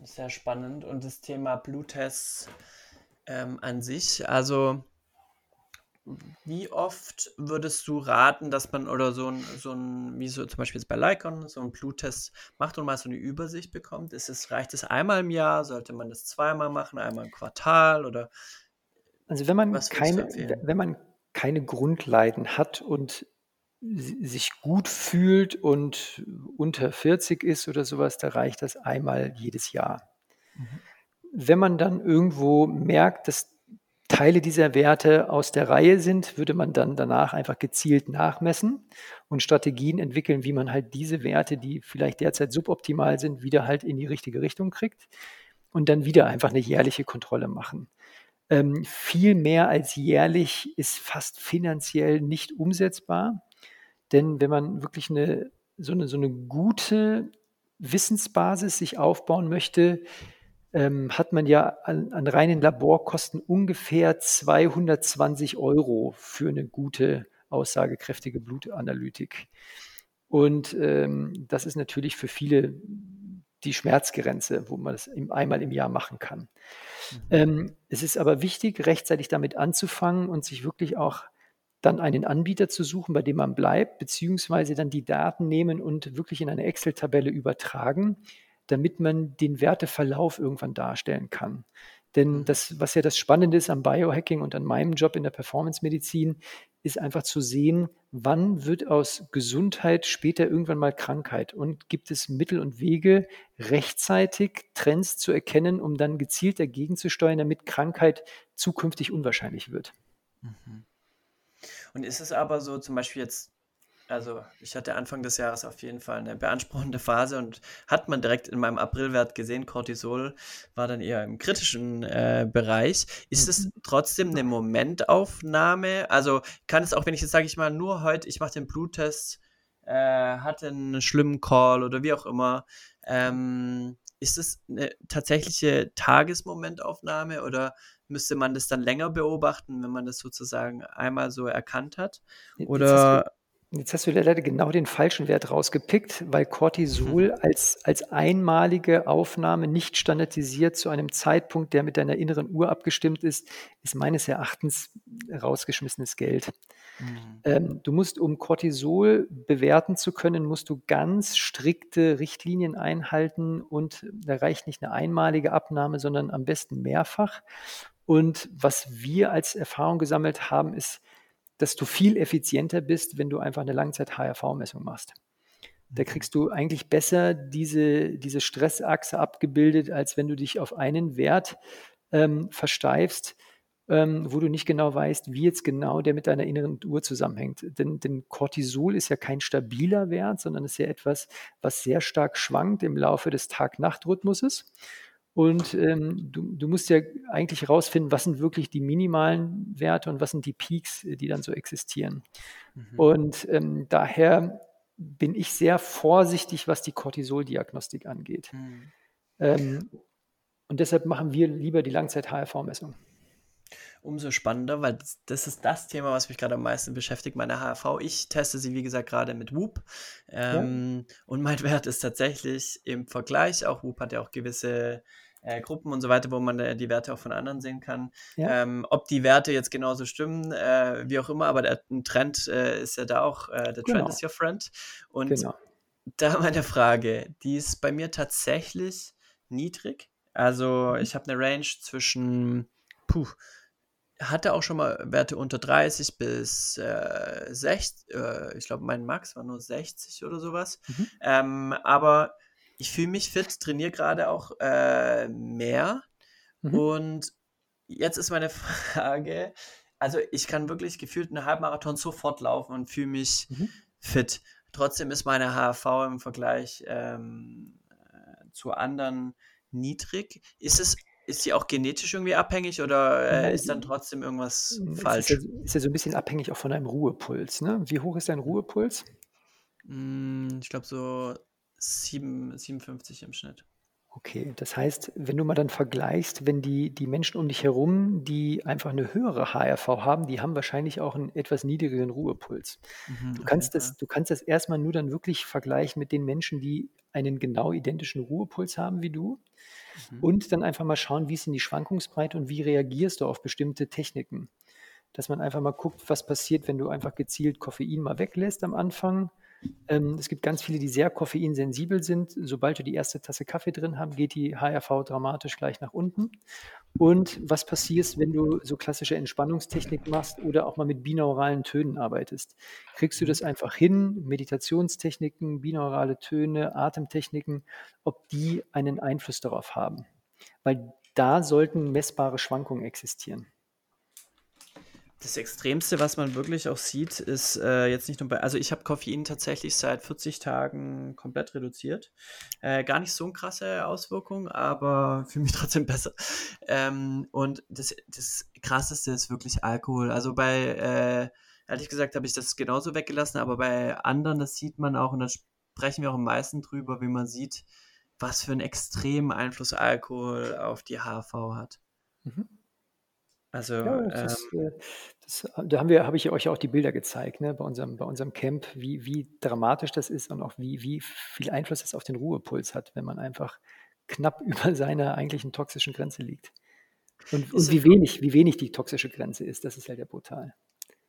ist sehr spannend. Und das Thema Bluttests an sich, also Wie oft würdest du raten, dass man oder so ein wie so zum Beispiel jetzt bei Lykon, so einen Bluttest macht und mal so eine Übersicht bekommt? Reicht es einmal im Jahr? Sollte man das zweimal machen? Einmal im Quartal? Oder also wenn man keine Grundleiden hat und sich gut fühlt und unter 40 ist oder sowas, da reicht das einmal jedes Jahr. Mhm. Wenn man dann irgendwo merkt, dass Teile dieser Werte aus der Reihe sind, würde man dann danach einfach gezielt nachmessen und Strategien entwickeln, wie man halt diese Werte, die vielleicht derzeit suboptimal sind, wieder halt in die richtige Richtung kriegt und dann wieder einfach eine jährliche Kontrolle machen. Viel mehr als jährlich ist fast finanziell nicht umsetzbar, denn wenn man wirklich so eine gute Wissensbasis sich aufbauen möchte, hat man ja an reinen Laborkosten ungefähr 220 € für eine gute, aussagekräftige Blutanalytik. Und das ist natürlich für viele die Schmerzgrenze, wo man das einmal im Jahr machen kann. Mhm. Es ist aber wichtig, rechtzeitig damit anzufangen und sich wirklich auch dann einen Anbieter zu suchen, bei dem man bleibt, beziehungsweise dann die Daten nehmen und wirklich in eine Excel-Tabelle übertragen, damit man den Werteverlauf irgendwann darstellen kann. Denn das, was ja das Spannende ist am Biohacking und an meinem Job in der Performance-Medizin, ist einfach zu sehen, wann wird aus Gesundheit später irgendwann mal Krankheit und gibt es Mittel und Wege, rechtzeitig Trends zu erkennen, um dann gezielt dagegen zu steuern, damit Krankheit zukünftig unwahrscheinlich wird. Und ist es aber so, zum Beispiel jetzt, also ich hatte Anfang des Jahres auf jeden Fall eine beanspruchende Phase und hat man direkt in meinem Aprilwert gesehen, Cortisol war dann eher im kritischen Bereich. Ist es trotzdem eine Momentaufnahme? Also kann es auch, wenn ich jetzt sage ich mal, nur heute, ich mache den Bluttest, hatte einen schlimmen Call oder wie auch immer, ist es eine tatsächliche Tagesmomentaufnahme oder müsste man das dann länger beobachten, wenn man das sozusagen einmal so erkannt hat? Oder... Jetzt hast du leider genau den falschen Wert rausgepickt, weil Cortisol als einmalige Aufnahme nicht standardisiert zu einem Zeitpunkt, der mit deiner inneren Uhr abgestimmt ist, ist meines Erachtens rausgeschmissenes Geld. Mhm. Du musst, um Cortisol bewerten zu können, musst du ganz strikte Richtlinien einhalten und da reicht nicht eine einmalige Abnahme, sondern am besten mehrfach. Und was wir als Erfahrung gesammelt haben, ist, dass du viel effizienter bist, wenn du einfach eine Langzeit-HRV-Messung machst. Da kriegst du eigentlich besser diese Stressachse abgebildet, als wenn du dich auf einen Wert versteifst, wo du nicht genau weißt, wie jetzt genau der mit deiner inneren Uhr zusammenhängt. Denn Cortisol ist ja kein stabiler Wert, sondern ist ja etwas, was sehr stark schwankt im Laufe des Tag-Nacht-Rhythmuses. Und du musst ja eigentlich herausfinden, was sind wirklich die minimalen Werte und was sind die Peaks, die dann so existieren. Mhm. Und daher bin ich sehr vorsichtig, was die Cortisol-Diagnostik angeht. Mhm. Und deshalb machen wir lieber die Langzeit-HRV-Messung. Umso spannender, weil das ist das Thema, was mich gerade am meisten beschäftigt, meine HRV. Ich teste sie, wie gesagt, gerade mit Whoop. Und mein Wert ist tatsächlich im Vergleich, auch Whoop hat ja auch gewisse Gruppen und so weiter, wo man die Werte auch von anderen sehen kann. Ja. Ob die Werte jetzt genauso stimmen, wie auch immer, aber ein Trend ist ja da auch, the trend is your friend. Und da meine Frage, die ist bei mir tatsächlich niedrig. Also ich habe eine Range zwischen hatte auch schon mal Werte unter 30 bis 60, ich glaube mein Max war nur 60 oder sowas, aber ich fühle mich fit, trainiere gerade auch mehr und jetzt ist meine Frage, also ich kann wirklich gefühlt einen Halbmarathon sofort laufen und fühle mich fit, trotzdem ist meine HRV im Vergleich zu anderen niedrig, Ist sie auch genetisch irgendwie abhängig oder ist dann trotzdem irgendwas falsch? Ist ja so ein bisschen abhängig auch von deinem Ruhepuls. Ne? Wie hoch ist dein Ruhepuls? Ich glaube so 57 im Schnitt. Okay, das heißt, wenn du mal dann vergleichst, wenn die Menschen um dich herum, die einfach eine höhere HRV haben, die haben wahrscheinlich auch einen etwas niedrigeren Ruhepuls. Du kannst das erstmal nur dann wirklich vergleichen mit den Menschen, die einen genau identischen Ruhepuls haben wie du und dann einfach mal schauen, wie ist denn die Schwankungsbreite und wie reagierst du auf bestimmte Techniken. dass man einfach mal guckt, was passiert, wenn du einfach gezielt Koffein mal weglässt am Anfang. Es gibt ganz viele, die sehr koffeinsensibel sind. Sobald du die erste Tasse Kaffee drin haben, geht die HRV dramatisch gleich nach unten. Und was passiert, wenn du so klassische Entspannungstechnik machst oder auch mal mit binauralen Tönen arbeitest? Kriegst du das einfach hin? Meditationstechniken, binaurale Töne, Atemtechniken, ob die einen Einfluss darauf haben? Weil da sollten messbare Schwankungen existieren. Das Extremste, was man wirklich auch sieht, ist jetzt nicht nur bei, also ich habe Koffein tatsächlich seit 40 Tagen komplett reduziert. Gar nicht so eine krasse Auswirkung, aber fühle mich trotzdem besser. Und das Krasseste ist wirklich Alkohol. Also bei, ehrlich gesagt, habe ich das genauso weggelassen, aber bei anderen, das sieht man auch, und da sprechen wir auch am meisten drüber, wie man sieht, was für einen extremen Einfluss Alkohol auf die HRV hat. Mhm. Also, ja, da habe ich euch auch die Bilder gezeigt, ne, bei unserem Camp, wie dramatisch das ist und auch wie viel Einfluss das auf den Ruhepuls hat, wenn man einfach knapp über seiner eigentlichen toxischen Grenze liegt. Und wie wenig die toxische Grenze ist, das ist halt ja brutal.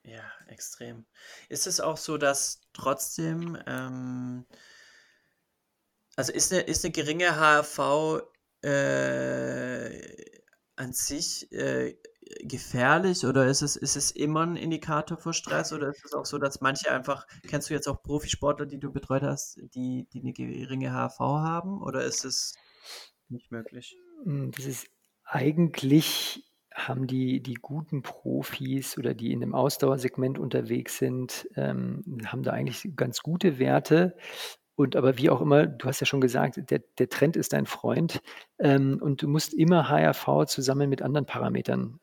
Ja, extrem. Ist es auch so, dass trotzdem, also ist eine geringe HRV an sich gefährlich, oder ist es immer ein Indikator für Stress, oder ist es auch so, dass manche einfach, kennst du jetzt auch Profisportler, die du betreut hast, die eine geringe HRV haben, oder ist es nicht möglich? Das ist eigentlich, haben die guten Profis oder die in dem Ausdauersegment unterwegs sind, haben da eigentlich ganz gute Werte. Und aber wie auch immer, du hast ja schon gesagt, der Trend ist dein Freund, und du musst immer HRV zusammen mit anderen Parametern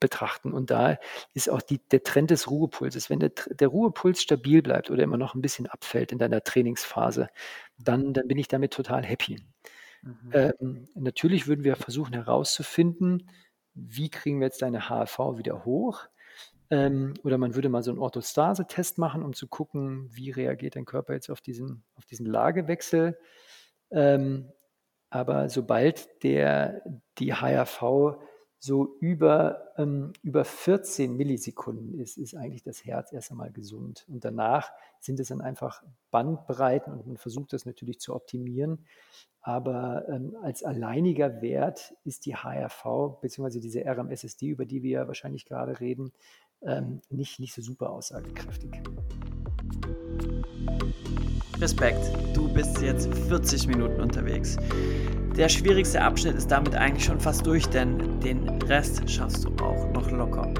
betrachten. Und da ist auch der Trend des Ruhepulses. Wenn der Ruhepuls stabil bleibt oder immer noch ein bisschen abfällt in deiner Trainingsphase, dann bin ich damit total happy. Mhm. Natürlich würden wir versuchen herauszufinden, wie kriegen wir jetzt deine HRV wieder hoch? Oder man würde mal so einen Orthostase-Test machen, um zu gucken, wie reagiert dein Körper jetzt auf diesen Lagewechsel. Aber sobald die HRV so über 14 Millisekunden ist eigentlich das Herz erst einmal gesund. Und danach sind es dann einfach Bandbreiten, und man versucht das natürlich zu optimieren. Aber als alleiniger Wert ist die HRV bzw. diese RMSSD, über die wir ja wahrscheinlich gerade reden, nicht so super aussagekräftig. Respekt, du bist jetzt 40 Minuten unterwegs. Der schwierigste Abschnitt ist damit eigentlich schon fast durch, denn den Rest schaffst du auch noch locker.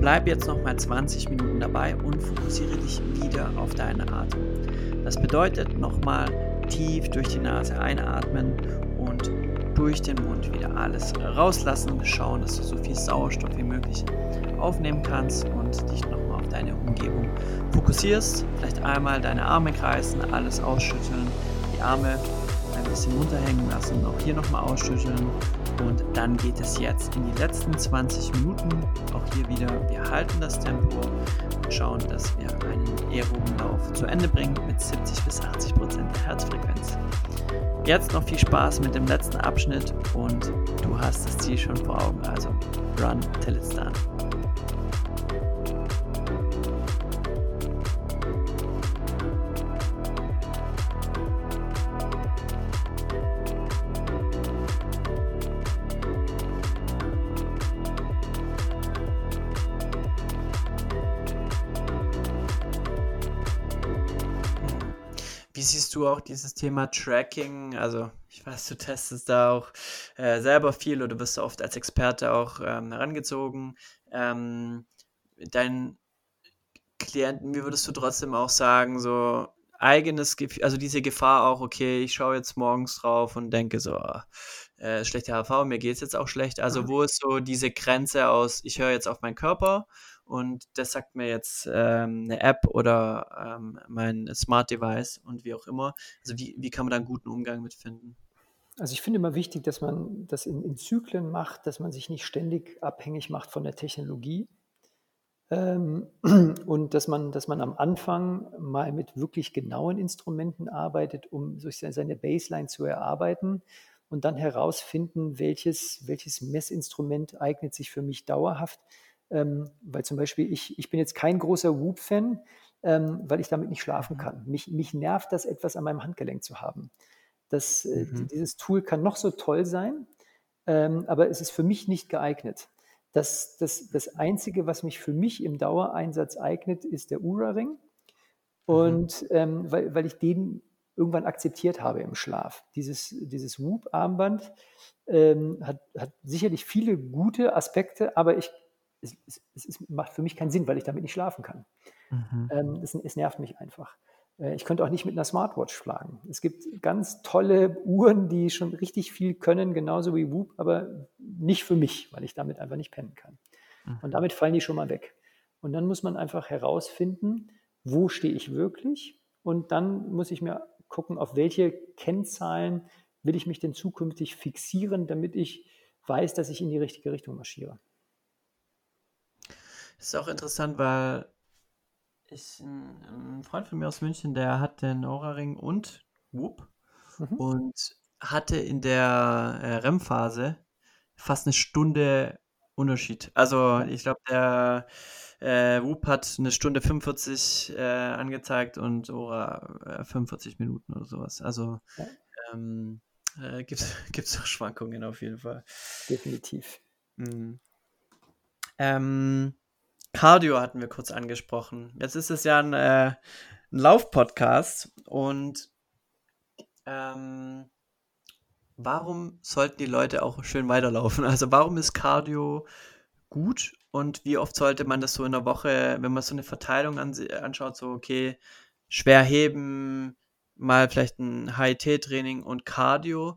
Bleib jetzt nochmal 20 Minuten dabei und fokussiere dich wieder auf deine Atmung. Das bedeutet, nochmal tief durch die Nase einatmen und durch den Mund wieder alles rauslassen und schauen, dass du so viel Sauerstoff wie möglich aufnehmen kannst und dich nochmal auf deine Umgebung fokussierst. Vielleicht einmal deine Arme kreisen, alles ausschütteln, die Arme ein bisschen runterhängen lassen, auch hier nochmal ausschütteln, und dann geht es jetzt in die letzten 20 Minuten. Auch hier wieder, wir halten das Tempo und schauen, dass wir einen aeroben Lauf zu Ende bringen mit 70-80% der Herzfrequenz. Jetzt noch viel Spaß mit dem letzten Abschnitt, und du hast das Ziel schon vor Augen, also run till it's done. Auch dieses Thema Tracking, also ich weiß, du testest da auch selber viel oder wirst oft als Experte auch herangezogen. Deinen Klienten, wie würdest du trotzdem auch sagen, so eigenes Gefühl, also diese Gefahr auch, okay, ich schaue jetzt morgens drauf und denke so, schlechte HRV, mir geht es jetzt auch schlecht, also wo ist so diese Grenze aus, ich höre jetzt auf meinen Körper und das sagt mir jetzt eine App oder mein Smart Device und wie auch immer, also wie kann man da einen guten Umgang mit finden? Also ich finde immer wichtig, dass man das in Zyklen macht, dass man sich nicht ständig abhängig macht von der Technologie. Und dass man am Anfang mal mit wirklich genauen Instrumenten arbeitet, um seine Baseline zu erarbeiten, und dann herausfinden, welches Messinstrument eignet sich für mich dauerhaft. Weil zum Beispiel ich bin jetzt kein großer Whoop-Fan, weil ich damit nicht schlafen kann. Mich nervt das, etwas an meinem Handgelenk zu haben. Dieses Tool kann noch so toll sein, aber es ist für mich nicht geeignet. Das Einzige, was mich für mich im Dauereinsatz eignet, ist der Oura-Ring. Und weil ich den irgendwann akzeptiert habe im Schlaf. Dieses Whoop-Armband hat sicherlich viele gute Aspekte, aber es macht für mich keinen Sinn, weil ich damit nicht schlafen kann. Es nervt mich einfach. Ich könnte auch nicht mit einer Smartwatch schlagen. Es gibt ganz tolle Uhren, die schon richtig viel können, genauso wie Whoop, aber nicht für mich, weil ich damit einfach nicht pennen kann. Und damit fallen die schon mal weg. Und dann muss man einfach herausfinden, wo stehe ich wirklich? Und dann muss ich mir gucken, auf welche Kennzahlen will ich mich denn zukünftig fixieren, damit ich weiß, dass ich in die richtige Richtung marschiere. Das ist auch interessant, weil ein Freund von mir aus München, der hat den Oura-Ring und Whoop und hatte in der REM-Phase fast eine Stunde Unterschied. Also ich glaube, der Whoop hat eine Stunde 45 angezeigt und Oura 45 Minuten oder sowas. Also gibt's auch Schwankungen auf jeden Fall. Definitiv. Cardio hatten wir kurz angesprochen. Jetzt ist es ja ein Lauf-Podcast und warum sollten die Leute auch schön weiterlaufen? Also warum ist Cardio gut und wie oft sollte man das so in der Woche, wenn man so eine Verteilung anschaut, so okay, schwer heben, mal vielleicht ein HIIT-Training und Cardio,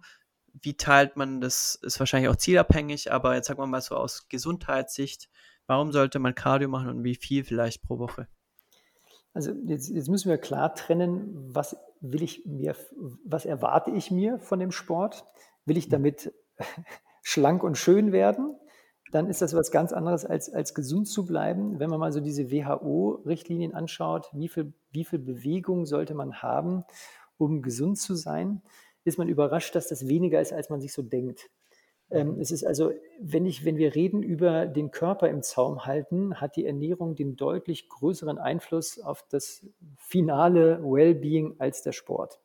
wie teilt man das? Ist wahrscheinlich auch zielabhängig, aber jetzt sagen wir mal so aus Gesundheitssicht, warum sollte man Cardio machen und wie viel vielleicht pro Woche? Also jetzt müssen wir klar trennen, was erwarte ich mir von dem Sport? Will ich damit schlank und schön werden? Dann ist das was ganz anderes, als gesund zu bleiben. Wenn man mal so diese WHO-Richtlinien anschaut, wie viel Bewegung sollte man haben, um gesund zu sein, ist man überrascht, dass das weniger ist, als man sich so denkt. Es ist also, wenn wir reden über den Körper im Zaum halten, hat die Ernährung den deutlich größeren Einfluss auf das finale Wellbeing als der Sport.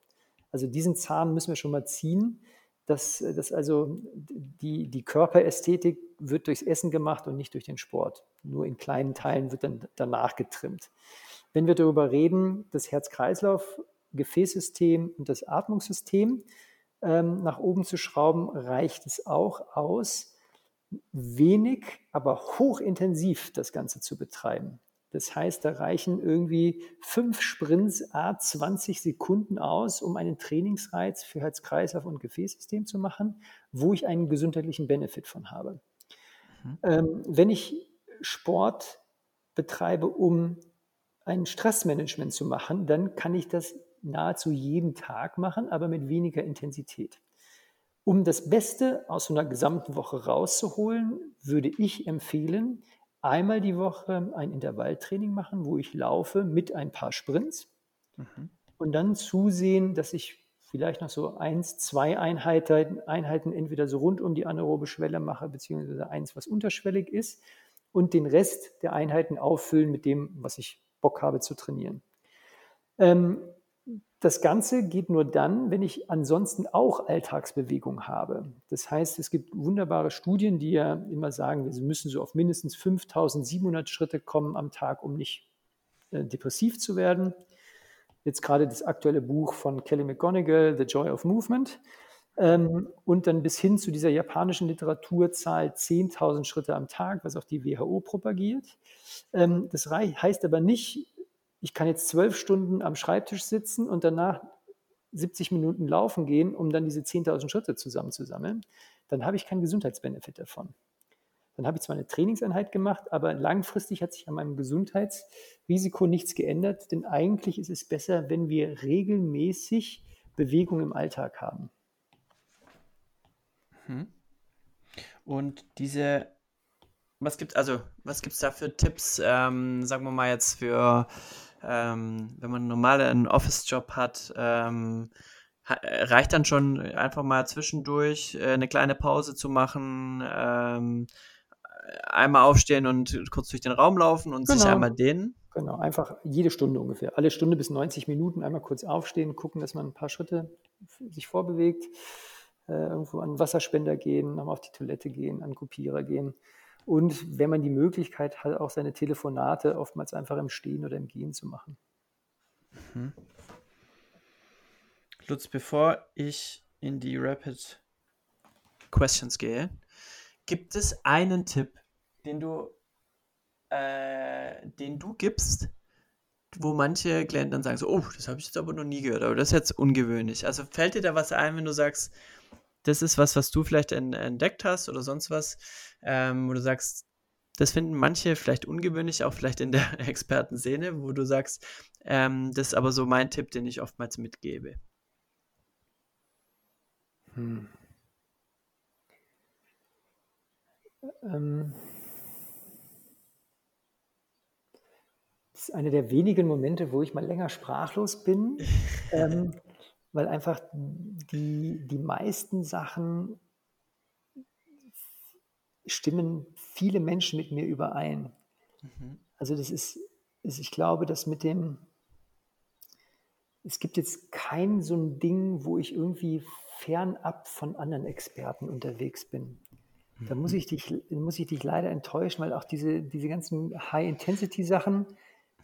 Also diesen Zahn müssen wir schon mal ziehen, dass also die Körperästhetik wird durchs Essen gemacht und nicht durch den Sport. Nur in kleinen Teilen wird dann danach getrimmt. Wenn wir darüber reden, das Herz-Kreislauf, Gefäßsystem und das Atmungssystem nach oben zu schrauben, reicht es auch aus, wenig, aber hochintensiv das Ganze zu betreiben. Das heißt, da reichen irgendwie 5 Sprints à 20 Sekunden aus, um einen Trainingsreiz für Herz-Kreislauf und Gefäßsystem zu machen, wo ich einen gesundheitlichen Benefit von habe. Wenn ich Sport betreibe, um ein Stressmanagement zu machen, dann kann ich das nahezu jeden Tag machen, aber mit weniger Intensität. Um das Beste aus so einer gesamten Woche rauszuholen, würde ich empfehlen, einmal die Woche ein Intervalltraining machen, wo ich laufe mit ein paar Sprints und dann zusehen, dass ich vielleicht noch so 1, 2 Einheiten entweder so rund um die anaerobe Schwelle mache, beziehungsweise 1, was unterschwellig ist, und den Rest der Einheiten auffüllen mit dem, was ich Bock habe zu trainieren. Das Ganze geht nur dann, wenn ich ansonsten auch Alltagsbewegung habe. Das heißt, es gibt wunderbare Studien, die ja immer sagen, wir müssen so auf mindestens 5.700 Schritte kommen am Tag, um nicht depressiv zu werden. Jetzt gerade das aktuelle Buch von Kelly McGonigal, The Joy of Movement. Und dann bis hin zu dieser japanischen Literaturzahl 10.000 Schritte am Tag, was auch die WHO propagiert. Das heißt aber nicht, ich kann jetzt 12 Stunden am Schreibtisch sitzen und danach 70 Minuten laufen gehen, um dann diese 10.000 Schritte zusammenzusammeln. Dann habe ich keinen Gesundheitsbenefit davon. Dann habe ich zwar eine Trainingseinheit gemacht, aber langfristig hat sich an meinem Gesundheitsrisiko nichts geändert, denn eigentlich ist es besser, wenn wir regelmäßig Bewegung im Alltag haben. Und was gibt's da für Tipps, sagen wir mal jetzt für wenn man einen normalen Office-Job hat, reicht dann schon einfach mal zwischendurch eine kleine Pause zu machen, einmal aufstehen und kurz durch den Raum laufen und sich einmal dehnen. Genau, einfach jede Stunde ungefähr. Alle Stunde bis 90 Minuten einmal kurz aufstehen, gucken, dass man ein paar Schritte sich vorbewegt, irgendwo an den Wasserspender gehen, nochmal auf die Toilette gehen, an den Kopierer gehen. Und wenn man die Möglichkeit hat, auch seine Telefonate oftmals einfach im Stehen oder im Gehen zu machen. Mhm. Lutz, bevor ich in die Rapid Questions gehe, gibt es einen Tipp, den du gibst, wo manche Klienten dann sagen, so, oh, das habe ich jetzt aber noch nie gehört, aber das ist jetzt ungewöhnlich. Also fällt dir da was ein, wenn du sagst, das ist was du vielleicht entdeckt hast oder sonst was, wo du sagst, das finden manche vielleicht ungewöhnlich, auch vielleicht in der Expertenszene, wo du sagst, das ist aber so mein Tipp, den ich oftmals mitgebe. Das ist einer der wenigen Momente, wo ich mal länger sprachlos bin, weil einfach die meisten Sachen stimmen viele Menschen mit mir überein. Mhm. Also das ist, ich glaube, dass es gibt jetzt kein so ein Ding, wo ich irgendwie fernab von anderen Experten unterwegs bin. Mhm. Da muss ich dich leider enttäuschen, weil auch diese ganzen High-Intensity-Sachen,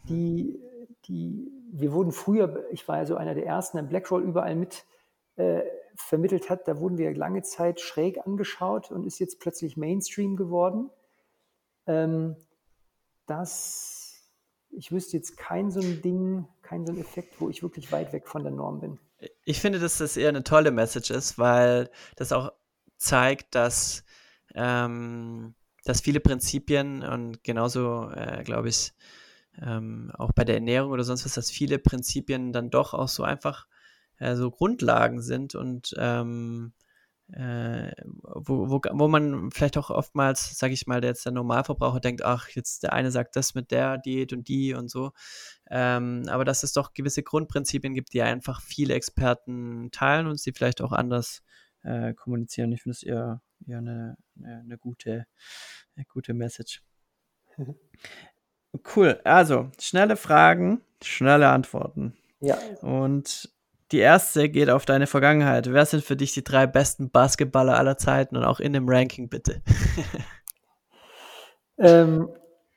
wir wurden früher, ich war ja so einer der Ersten, der Blackroll überall mit vermittelt hat, da wurden wir lange Zeit schräg angeschaut und ist jetzt plötzlich Mainstream geworden. Ich wüsste jetzt kein so ein Effekt, wo ich wirklich weit weg von der Norm bin. Ich finde, dass das eher eine tolle Message ist, weil das auch zeigt, dass viele Prinzipien und genauso, glaube ich, auch bei der Ernährung oder sonst was, dass viele Prinzipien dann doch auch so einfach so Grundlagen sind und wo man vielleicht auch oftmals, sage ich mal, der Normalverbraucher denkt, ach, jetzt der eine sagt das mit der Diät und die und so, aber dass es doch gewisse Grundprinzipien gibt, die einfach viele Experten teilen und sie vielleicht auch anders kommunizieren. Ich finde es eher eine gute Message. Cool, also schnelle Fragen, schnelle Antworten. Ja. Und die erste geht auf deine Vergangenheit. Wer sind für dich die 3 besten Basketballer aller Zeiten und auch in dem Ranking bitte?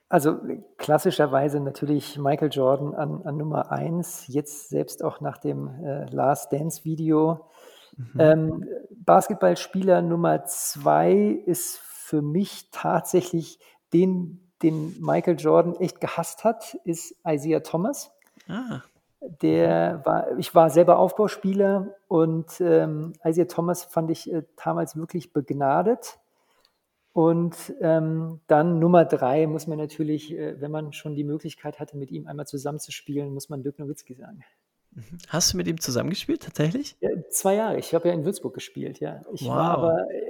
Also klassischerweise natürlich Michael Jordan an Nummer 1, jetzt selbst auch nach dem Last Dance Video. Mhm. Basketballspieler Nummer 2 ist für mich tatsächlich den Michael Jordan echt gehasst hat, ist Isaiah Thomas. Ah. Ich war selber Aufbauspieler und Isaiah Thomas fand ich damals wirklich begnadet. Und dann Nummer 3 muss man natürlich, wenn man schon die Möglichkeit hatte, mit ihm einmal zusammenzuspielen, muss man Dirk Nowitzki sagen. Hast du mit ihm zusammengespielt, tatsächlich? Ja, 2 Jahre. Ich habe ja in Würzburg gespielt, ja.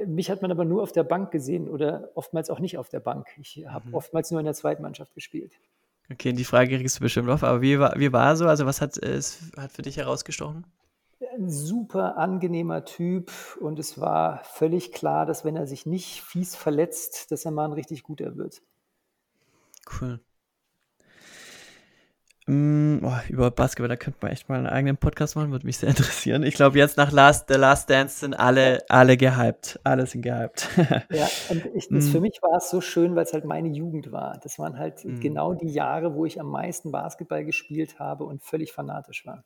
Mich hat man aber nur auf der Bank gesehen oder oftmals auch nicht auf der Bank. Ich habe oftmals nur in der zweiten Mannschaft gespielt. Okay, die Frage kriegst du bestimmt auf, aber wie war so? Also was hat für dich herausgestochen? Ein super angenehmer Typ und es war völlig klar, dass wenn er sich nicht fies verletzt, dass er mal ein richtig guter wird. Cool. Über Basketball, da könnte man echt mal einen eigenen Podcast machen, würde mich sehr interessieren. Ich glaube, jetzt nach The Last Dance sind alle gehypt. Alle sind gehypt. Ja, und für mich war es so schön, weil es halt meine Jugend war. Das waren halt genau die Jahre, wo ich am meisten Basketball gespielt habe und völlig fanatisch war.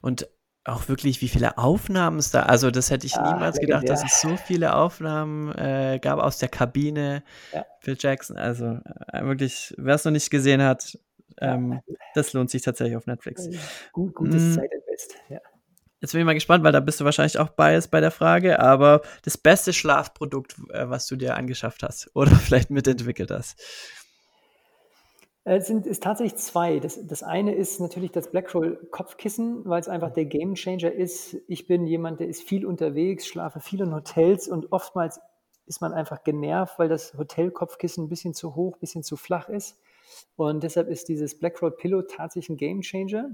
Und auch wirklich, wie viele Aufnahmen es da, also das hätte ich niemals gedacht, dass es so viele Aufnahmen gab aus der Kabine. Ja. Phil Jackson, also wirklich, wer es noch nicht gesehen hat, das lohnt sich tatsächlich auf Netflix. Gutes Zeitinvest, ja. Jetzt bin ich mal gespannt, weil da bist du wahrscheinlich auch biased bei der Frage, aber das beste Schlafprodukt, was du dir angeschafft hast oder vielleicht mitentwickelt hast? Es ist tatsächlich 2. Das eine ist natürlich das Blackroll-Kopfkissen, weil es einfach der Gamechanger ist. Ich bin jemand, der ist viel unterwegs, schlafe viel in Hotels und oftmals ist man einfach genervt, weil das Hotel-Kopfkissen ein bisschen zu hoch, ein bisschen zu flach ist. Und deshalb ist dieses Blackroll Pillow tatsächlich ein Gamechanger.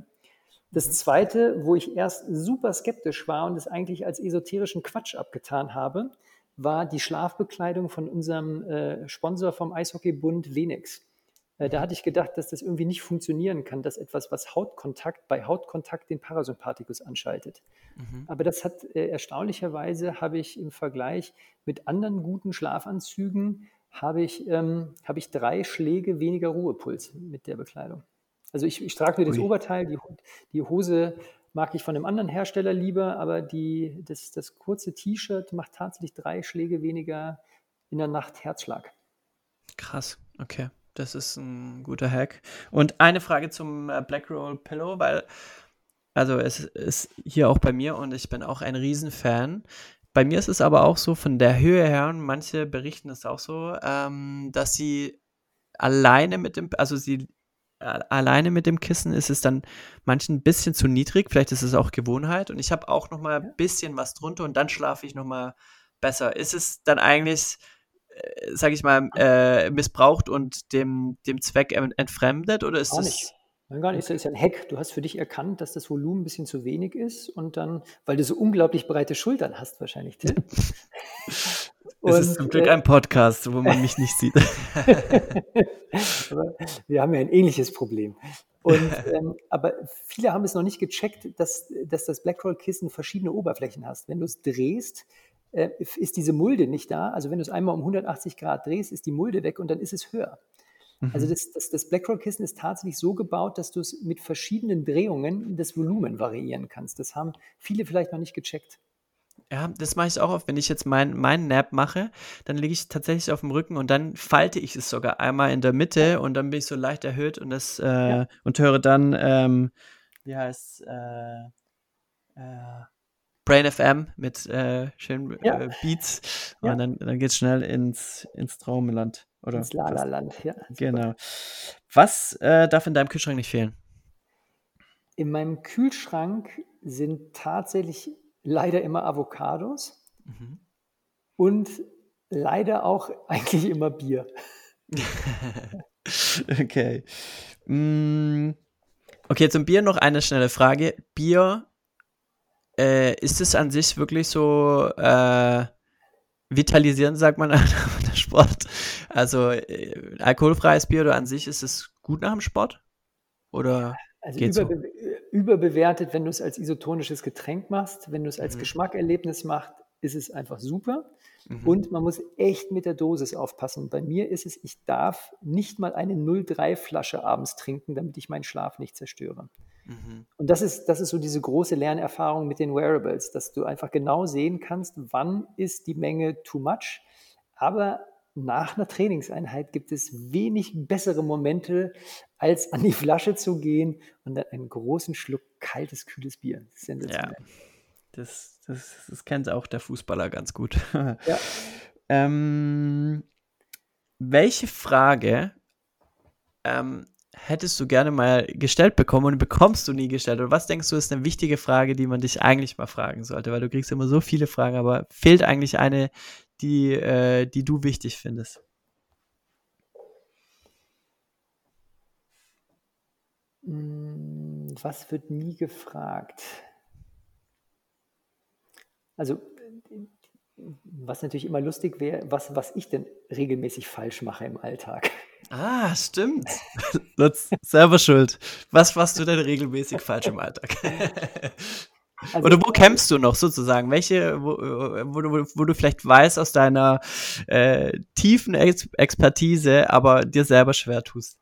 Das Zweite, wo ich erst super skeptisch war und es eigentlich als esoterischen Quatsch abgetan habe, war die Schlafbekleidung von unserem Sponsor vom Eishockeybund Lennox. Da hatte ich gedacht, dass das irgendwie nicht funktionieren kann, dass etwas, was Hautkontakt, bei Hautkontakt den Parasympathikus anschaltet. Mhm. Aber das hat erstaunlicherweise, habe ich im Vergleich mit anderen guten Schlafanzügen, habe ich 3 Schläge weniger Ruhepuls mit der Bekleidung. Also ich trage nur das Oberteil, die Hose mag ich von einem anderen Hersteller lieber, aber das kurze T-Shirt macht tatsächlich 3 Schläge weniger in der Nacht Herzschlag. Krass, okay. Das ist ein guter Hack. Und eine Frage zum Blackroll Pillow, weil, also es ist hier auch bei mir und ich bin auch ein Riesenfan. Bei mir ist es aber auch so, von der Höhe her, und manche berichten es auch so, dass sie alleine mit dem Kissen ist es dann manchen ein bisschen zu niedrig, vielleicht ist es auch Gewohnheit und ich habe auch nochmal ein bisschen was drunter und dann schlafe ich nochmal besser. Ist es dann eigentlich, sage ich mal, missbraucht und dem Zweck entfremdet? Oder ist gar das nicht. Nein, gar nicht. Das ist ja ein Hack. Du hast für dich erkannt, dass das Volumen ein bisschen zu wenig ist und dann, weil du so unglaublich breite Schultern hast wahrscheinlich. Es ist zum Glück ein Podcast, wo man mich nicht sieht. Aber wir haben ja ein ähnliches Problem. Aber viele haben es noch nicht gecheckt, dass das Blackroll-Kissen verschiedene Oberflächen hast. Wenn du es drehst, ist diese Mulde nicht da. Also wenn du es einmal um 180 Grad drehst, ist die Mulde weg und dann ist es höher. Mhm. Also das Blackroll-Kissen ist tatsächlich so gebaut, dass du es mit verschiedenen Drehungen das Volumen variieren kannst. Das haben viele vielleicht noch nicht gecheckt. Ja, das mache ich auch oft. Wenn ich jetzt meinen Nap mache, dann liege ich tatsächlich auf dem Rücken und dann falte ich es sogar einmal in der Mitte und dann bin ich so leicht erhöht und das und höre dann, wie heißt es, Brain FM mit schönen Beats und dann geht's schnell ins Traumland. Oder ins Lala-Land, ja. Genau. Was darf in deinem Kühlschrank nicht fehlen? In meinem Kühlschrank sind tatsächlich leider immer Avocados und leider auch eigentlich immer Bier. Okay. Okay, zum Bier noch eine schnelle Frage. Bier, ist es an sich wirklich so vitalisierend, sagt man nach dem Sport? Also alkoholfreies Bier oder an sich, ist es gut nach dem Sport? Oder also geht's überbewertet, wenn du es als isotonisches Getränk machst, wenn du es als Geschmackerlebnis machst, ist es einfach super. Mhm. Und man muss echt mit der Dosis aufpassen. Bei mir ist es, ich darf nicht mal eine 0,3-Flasche abends trinken, damit ich meinen Schlaf nicht zerstöre. Und das ist so diese große Lernerfahrung mit den Wearables, dass du einfach genau sehen kannst, wann ist die Menge too much. Aber nach einer Trainingseinheit gibt es wenig bessere Momente, als an die Flasche zu gehen und dann einen großen Schluck kaltes, kühles Bier. Das ist sensationell. Ja, das kennt auch der Fußballer ganz gut. Ja. Welche Frage hättest du gerne mal gestellt bekommen und bekommst du nie gestellt? Oder was denkst du, ist eine wichtige Frage, die man dich eigentlich mal fragen sollte? Weil du kriegst immer so viele Fragen, aber fehlt eigentlich eine, die du wichtig findest? Was wird nie gefragt? Also, was natürlich immer lustig wäre, was ich denn regelmäßig falsch mache im Alltag. Ah, stimmt. Lutz, selber schuld. Was machst du denn regelmäßig falsch im Alltag? Also, oder wo kämpfst du noch sozusagen? Welche, wo du vielleicht weißt aus deiner tiefen Expertise, aber dir selber schwer tust?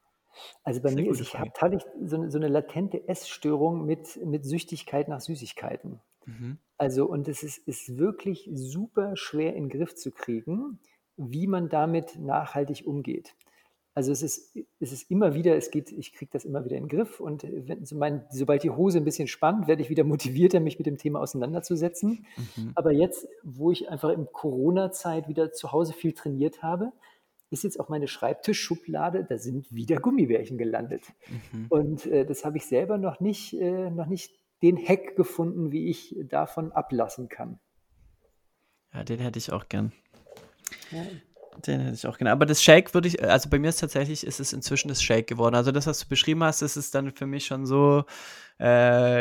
Also bei mir ist, ich habe tatsächlich so eine latente Essstörung mit Süchtigkeit nach Süßigkeiten. Also, und es ist wirklich super schwer in den Griff zu kriegen, wie man damit nachhaltig umgeht. Also es ist immer wieder, ich kriege das immer wieder in den Griff und sobald die Hose ein bisschen spannt, werde ich wieder motivierter, mich mit dem Thema auseinanderzusetzen. Aber jetzt, wo ich einfach in Corona-Zeit wieder zu Hause viel trainiert habe, ist jetzt auch meine Schreibtischschublade, da sind wieder Gummibärchen gelandet. Und das habe ich selber noch nicht den Hack gefunden, wie ich davon ablassen kann. Ja, den hätte ich auch gern. Ja. Den hätte ich auch gerne. Aber das Shake würde ich, also bei mir ist tatsächlich, ist es inzwischen das Shake geworden. Also das, was du beschrieben hast, das ist dann für mich schon so,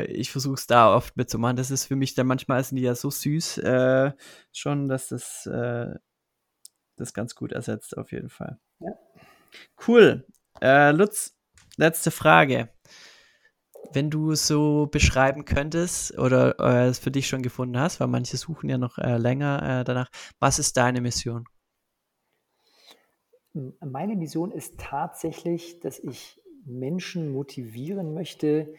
ich versuche es da oft mitzumachen. Das ist für mich dann manchmal, sind die ja so süß schon, dass das das ganz gut ersetzt auf jeden Fall. Ja. Cool. Lutz, letzte Frage. Wenn du so beschreiben könntest oder es für dich schon gefunden hast, weil manche suchen ja noch länger danach, was ist deine Mission? Meine Mission ist tatsächlich, dass ich Menschen motivieren möchte,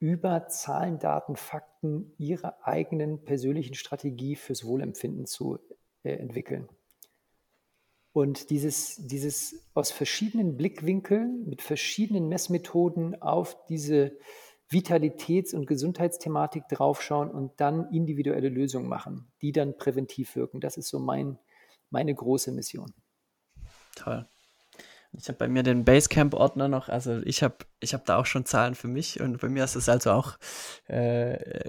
über Zahlen, Daten, Fakten ihre eigenen persönlichen Strategie fürs Wohlempfinden zu entwickeln. Und dieses aus verschiedenen Blickwinkeln, mit verschiedenen Messmethoden auf diese Vitalitäts- und Gesundheitsthematik draufschauen und dann individuelle Lösungen machen, die dann präventiv wirken. Das ist so meine große Mission. Toll. Ich habe bei mir den Basecamp-Ordner noch, also ich hab da auch schon Zahlen für mich und bei mir ist es also auch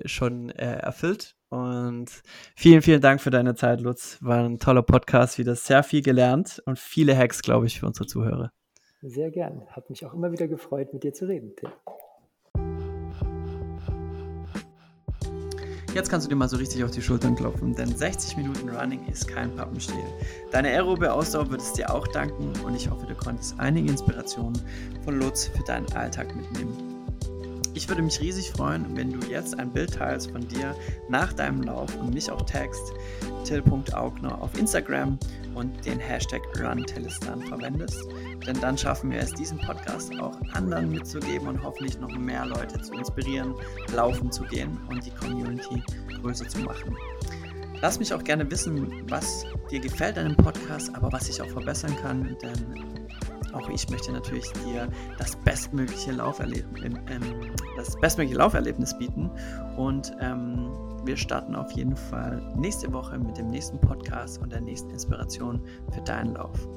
schon erfüllt. Und vielen, vielen Dank für deine Zeit, Lutz. War ein toller Podcast, wieder sehr viel gelernt und viele Hacks, glaube ich, für unsere Zuhörer. Sehr gern. Hat mich auch immer wieder gefreut, mit dir zu reden, Tim. Jetzt kannst du dir mal so richtig auf die Schultern klopfen, denn 60 Minuten Running ist kein Pappenstiel. Deine aerobe Ausdauer wird es dir auch danken und ich hoffe, du konntest einige Inspirationen von Lutz für deinen Alltag mitnehmen. Ich würde mich riesig freuen, wenn du jetzt ein Bild teilst von dir nach deinem Lauf und mich auch taggst, till.augner auf Instagram und den Hashtag RunTillistan verwendest, denn dann schaffen wir es, diesen Podcast auch anderen mitzugeben und hoffentlich noch mehr Leute zu inspirieren, laufen zu gehen und die Community größer zu machen. Lass mich auch gerne wissen, was dir gefällt an dem Podcast, aber was ich auch verbessern kann, denn auch ich möchte natürlich dir das bestmögliche Lauferlebnis bieten und wir starten auf jeden Fall nächste Woche mit dem nächsten Podcast und der nächsten Inspiration für deinen Lauf.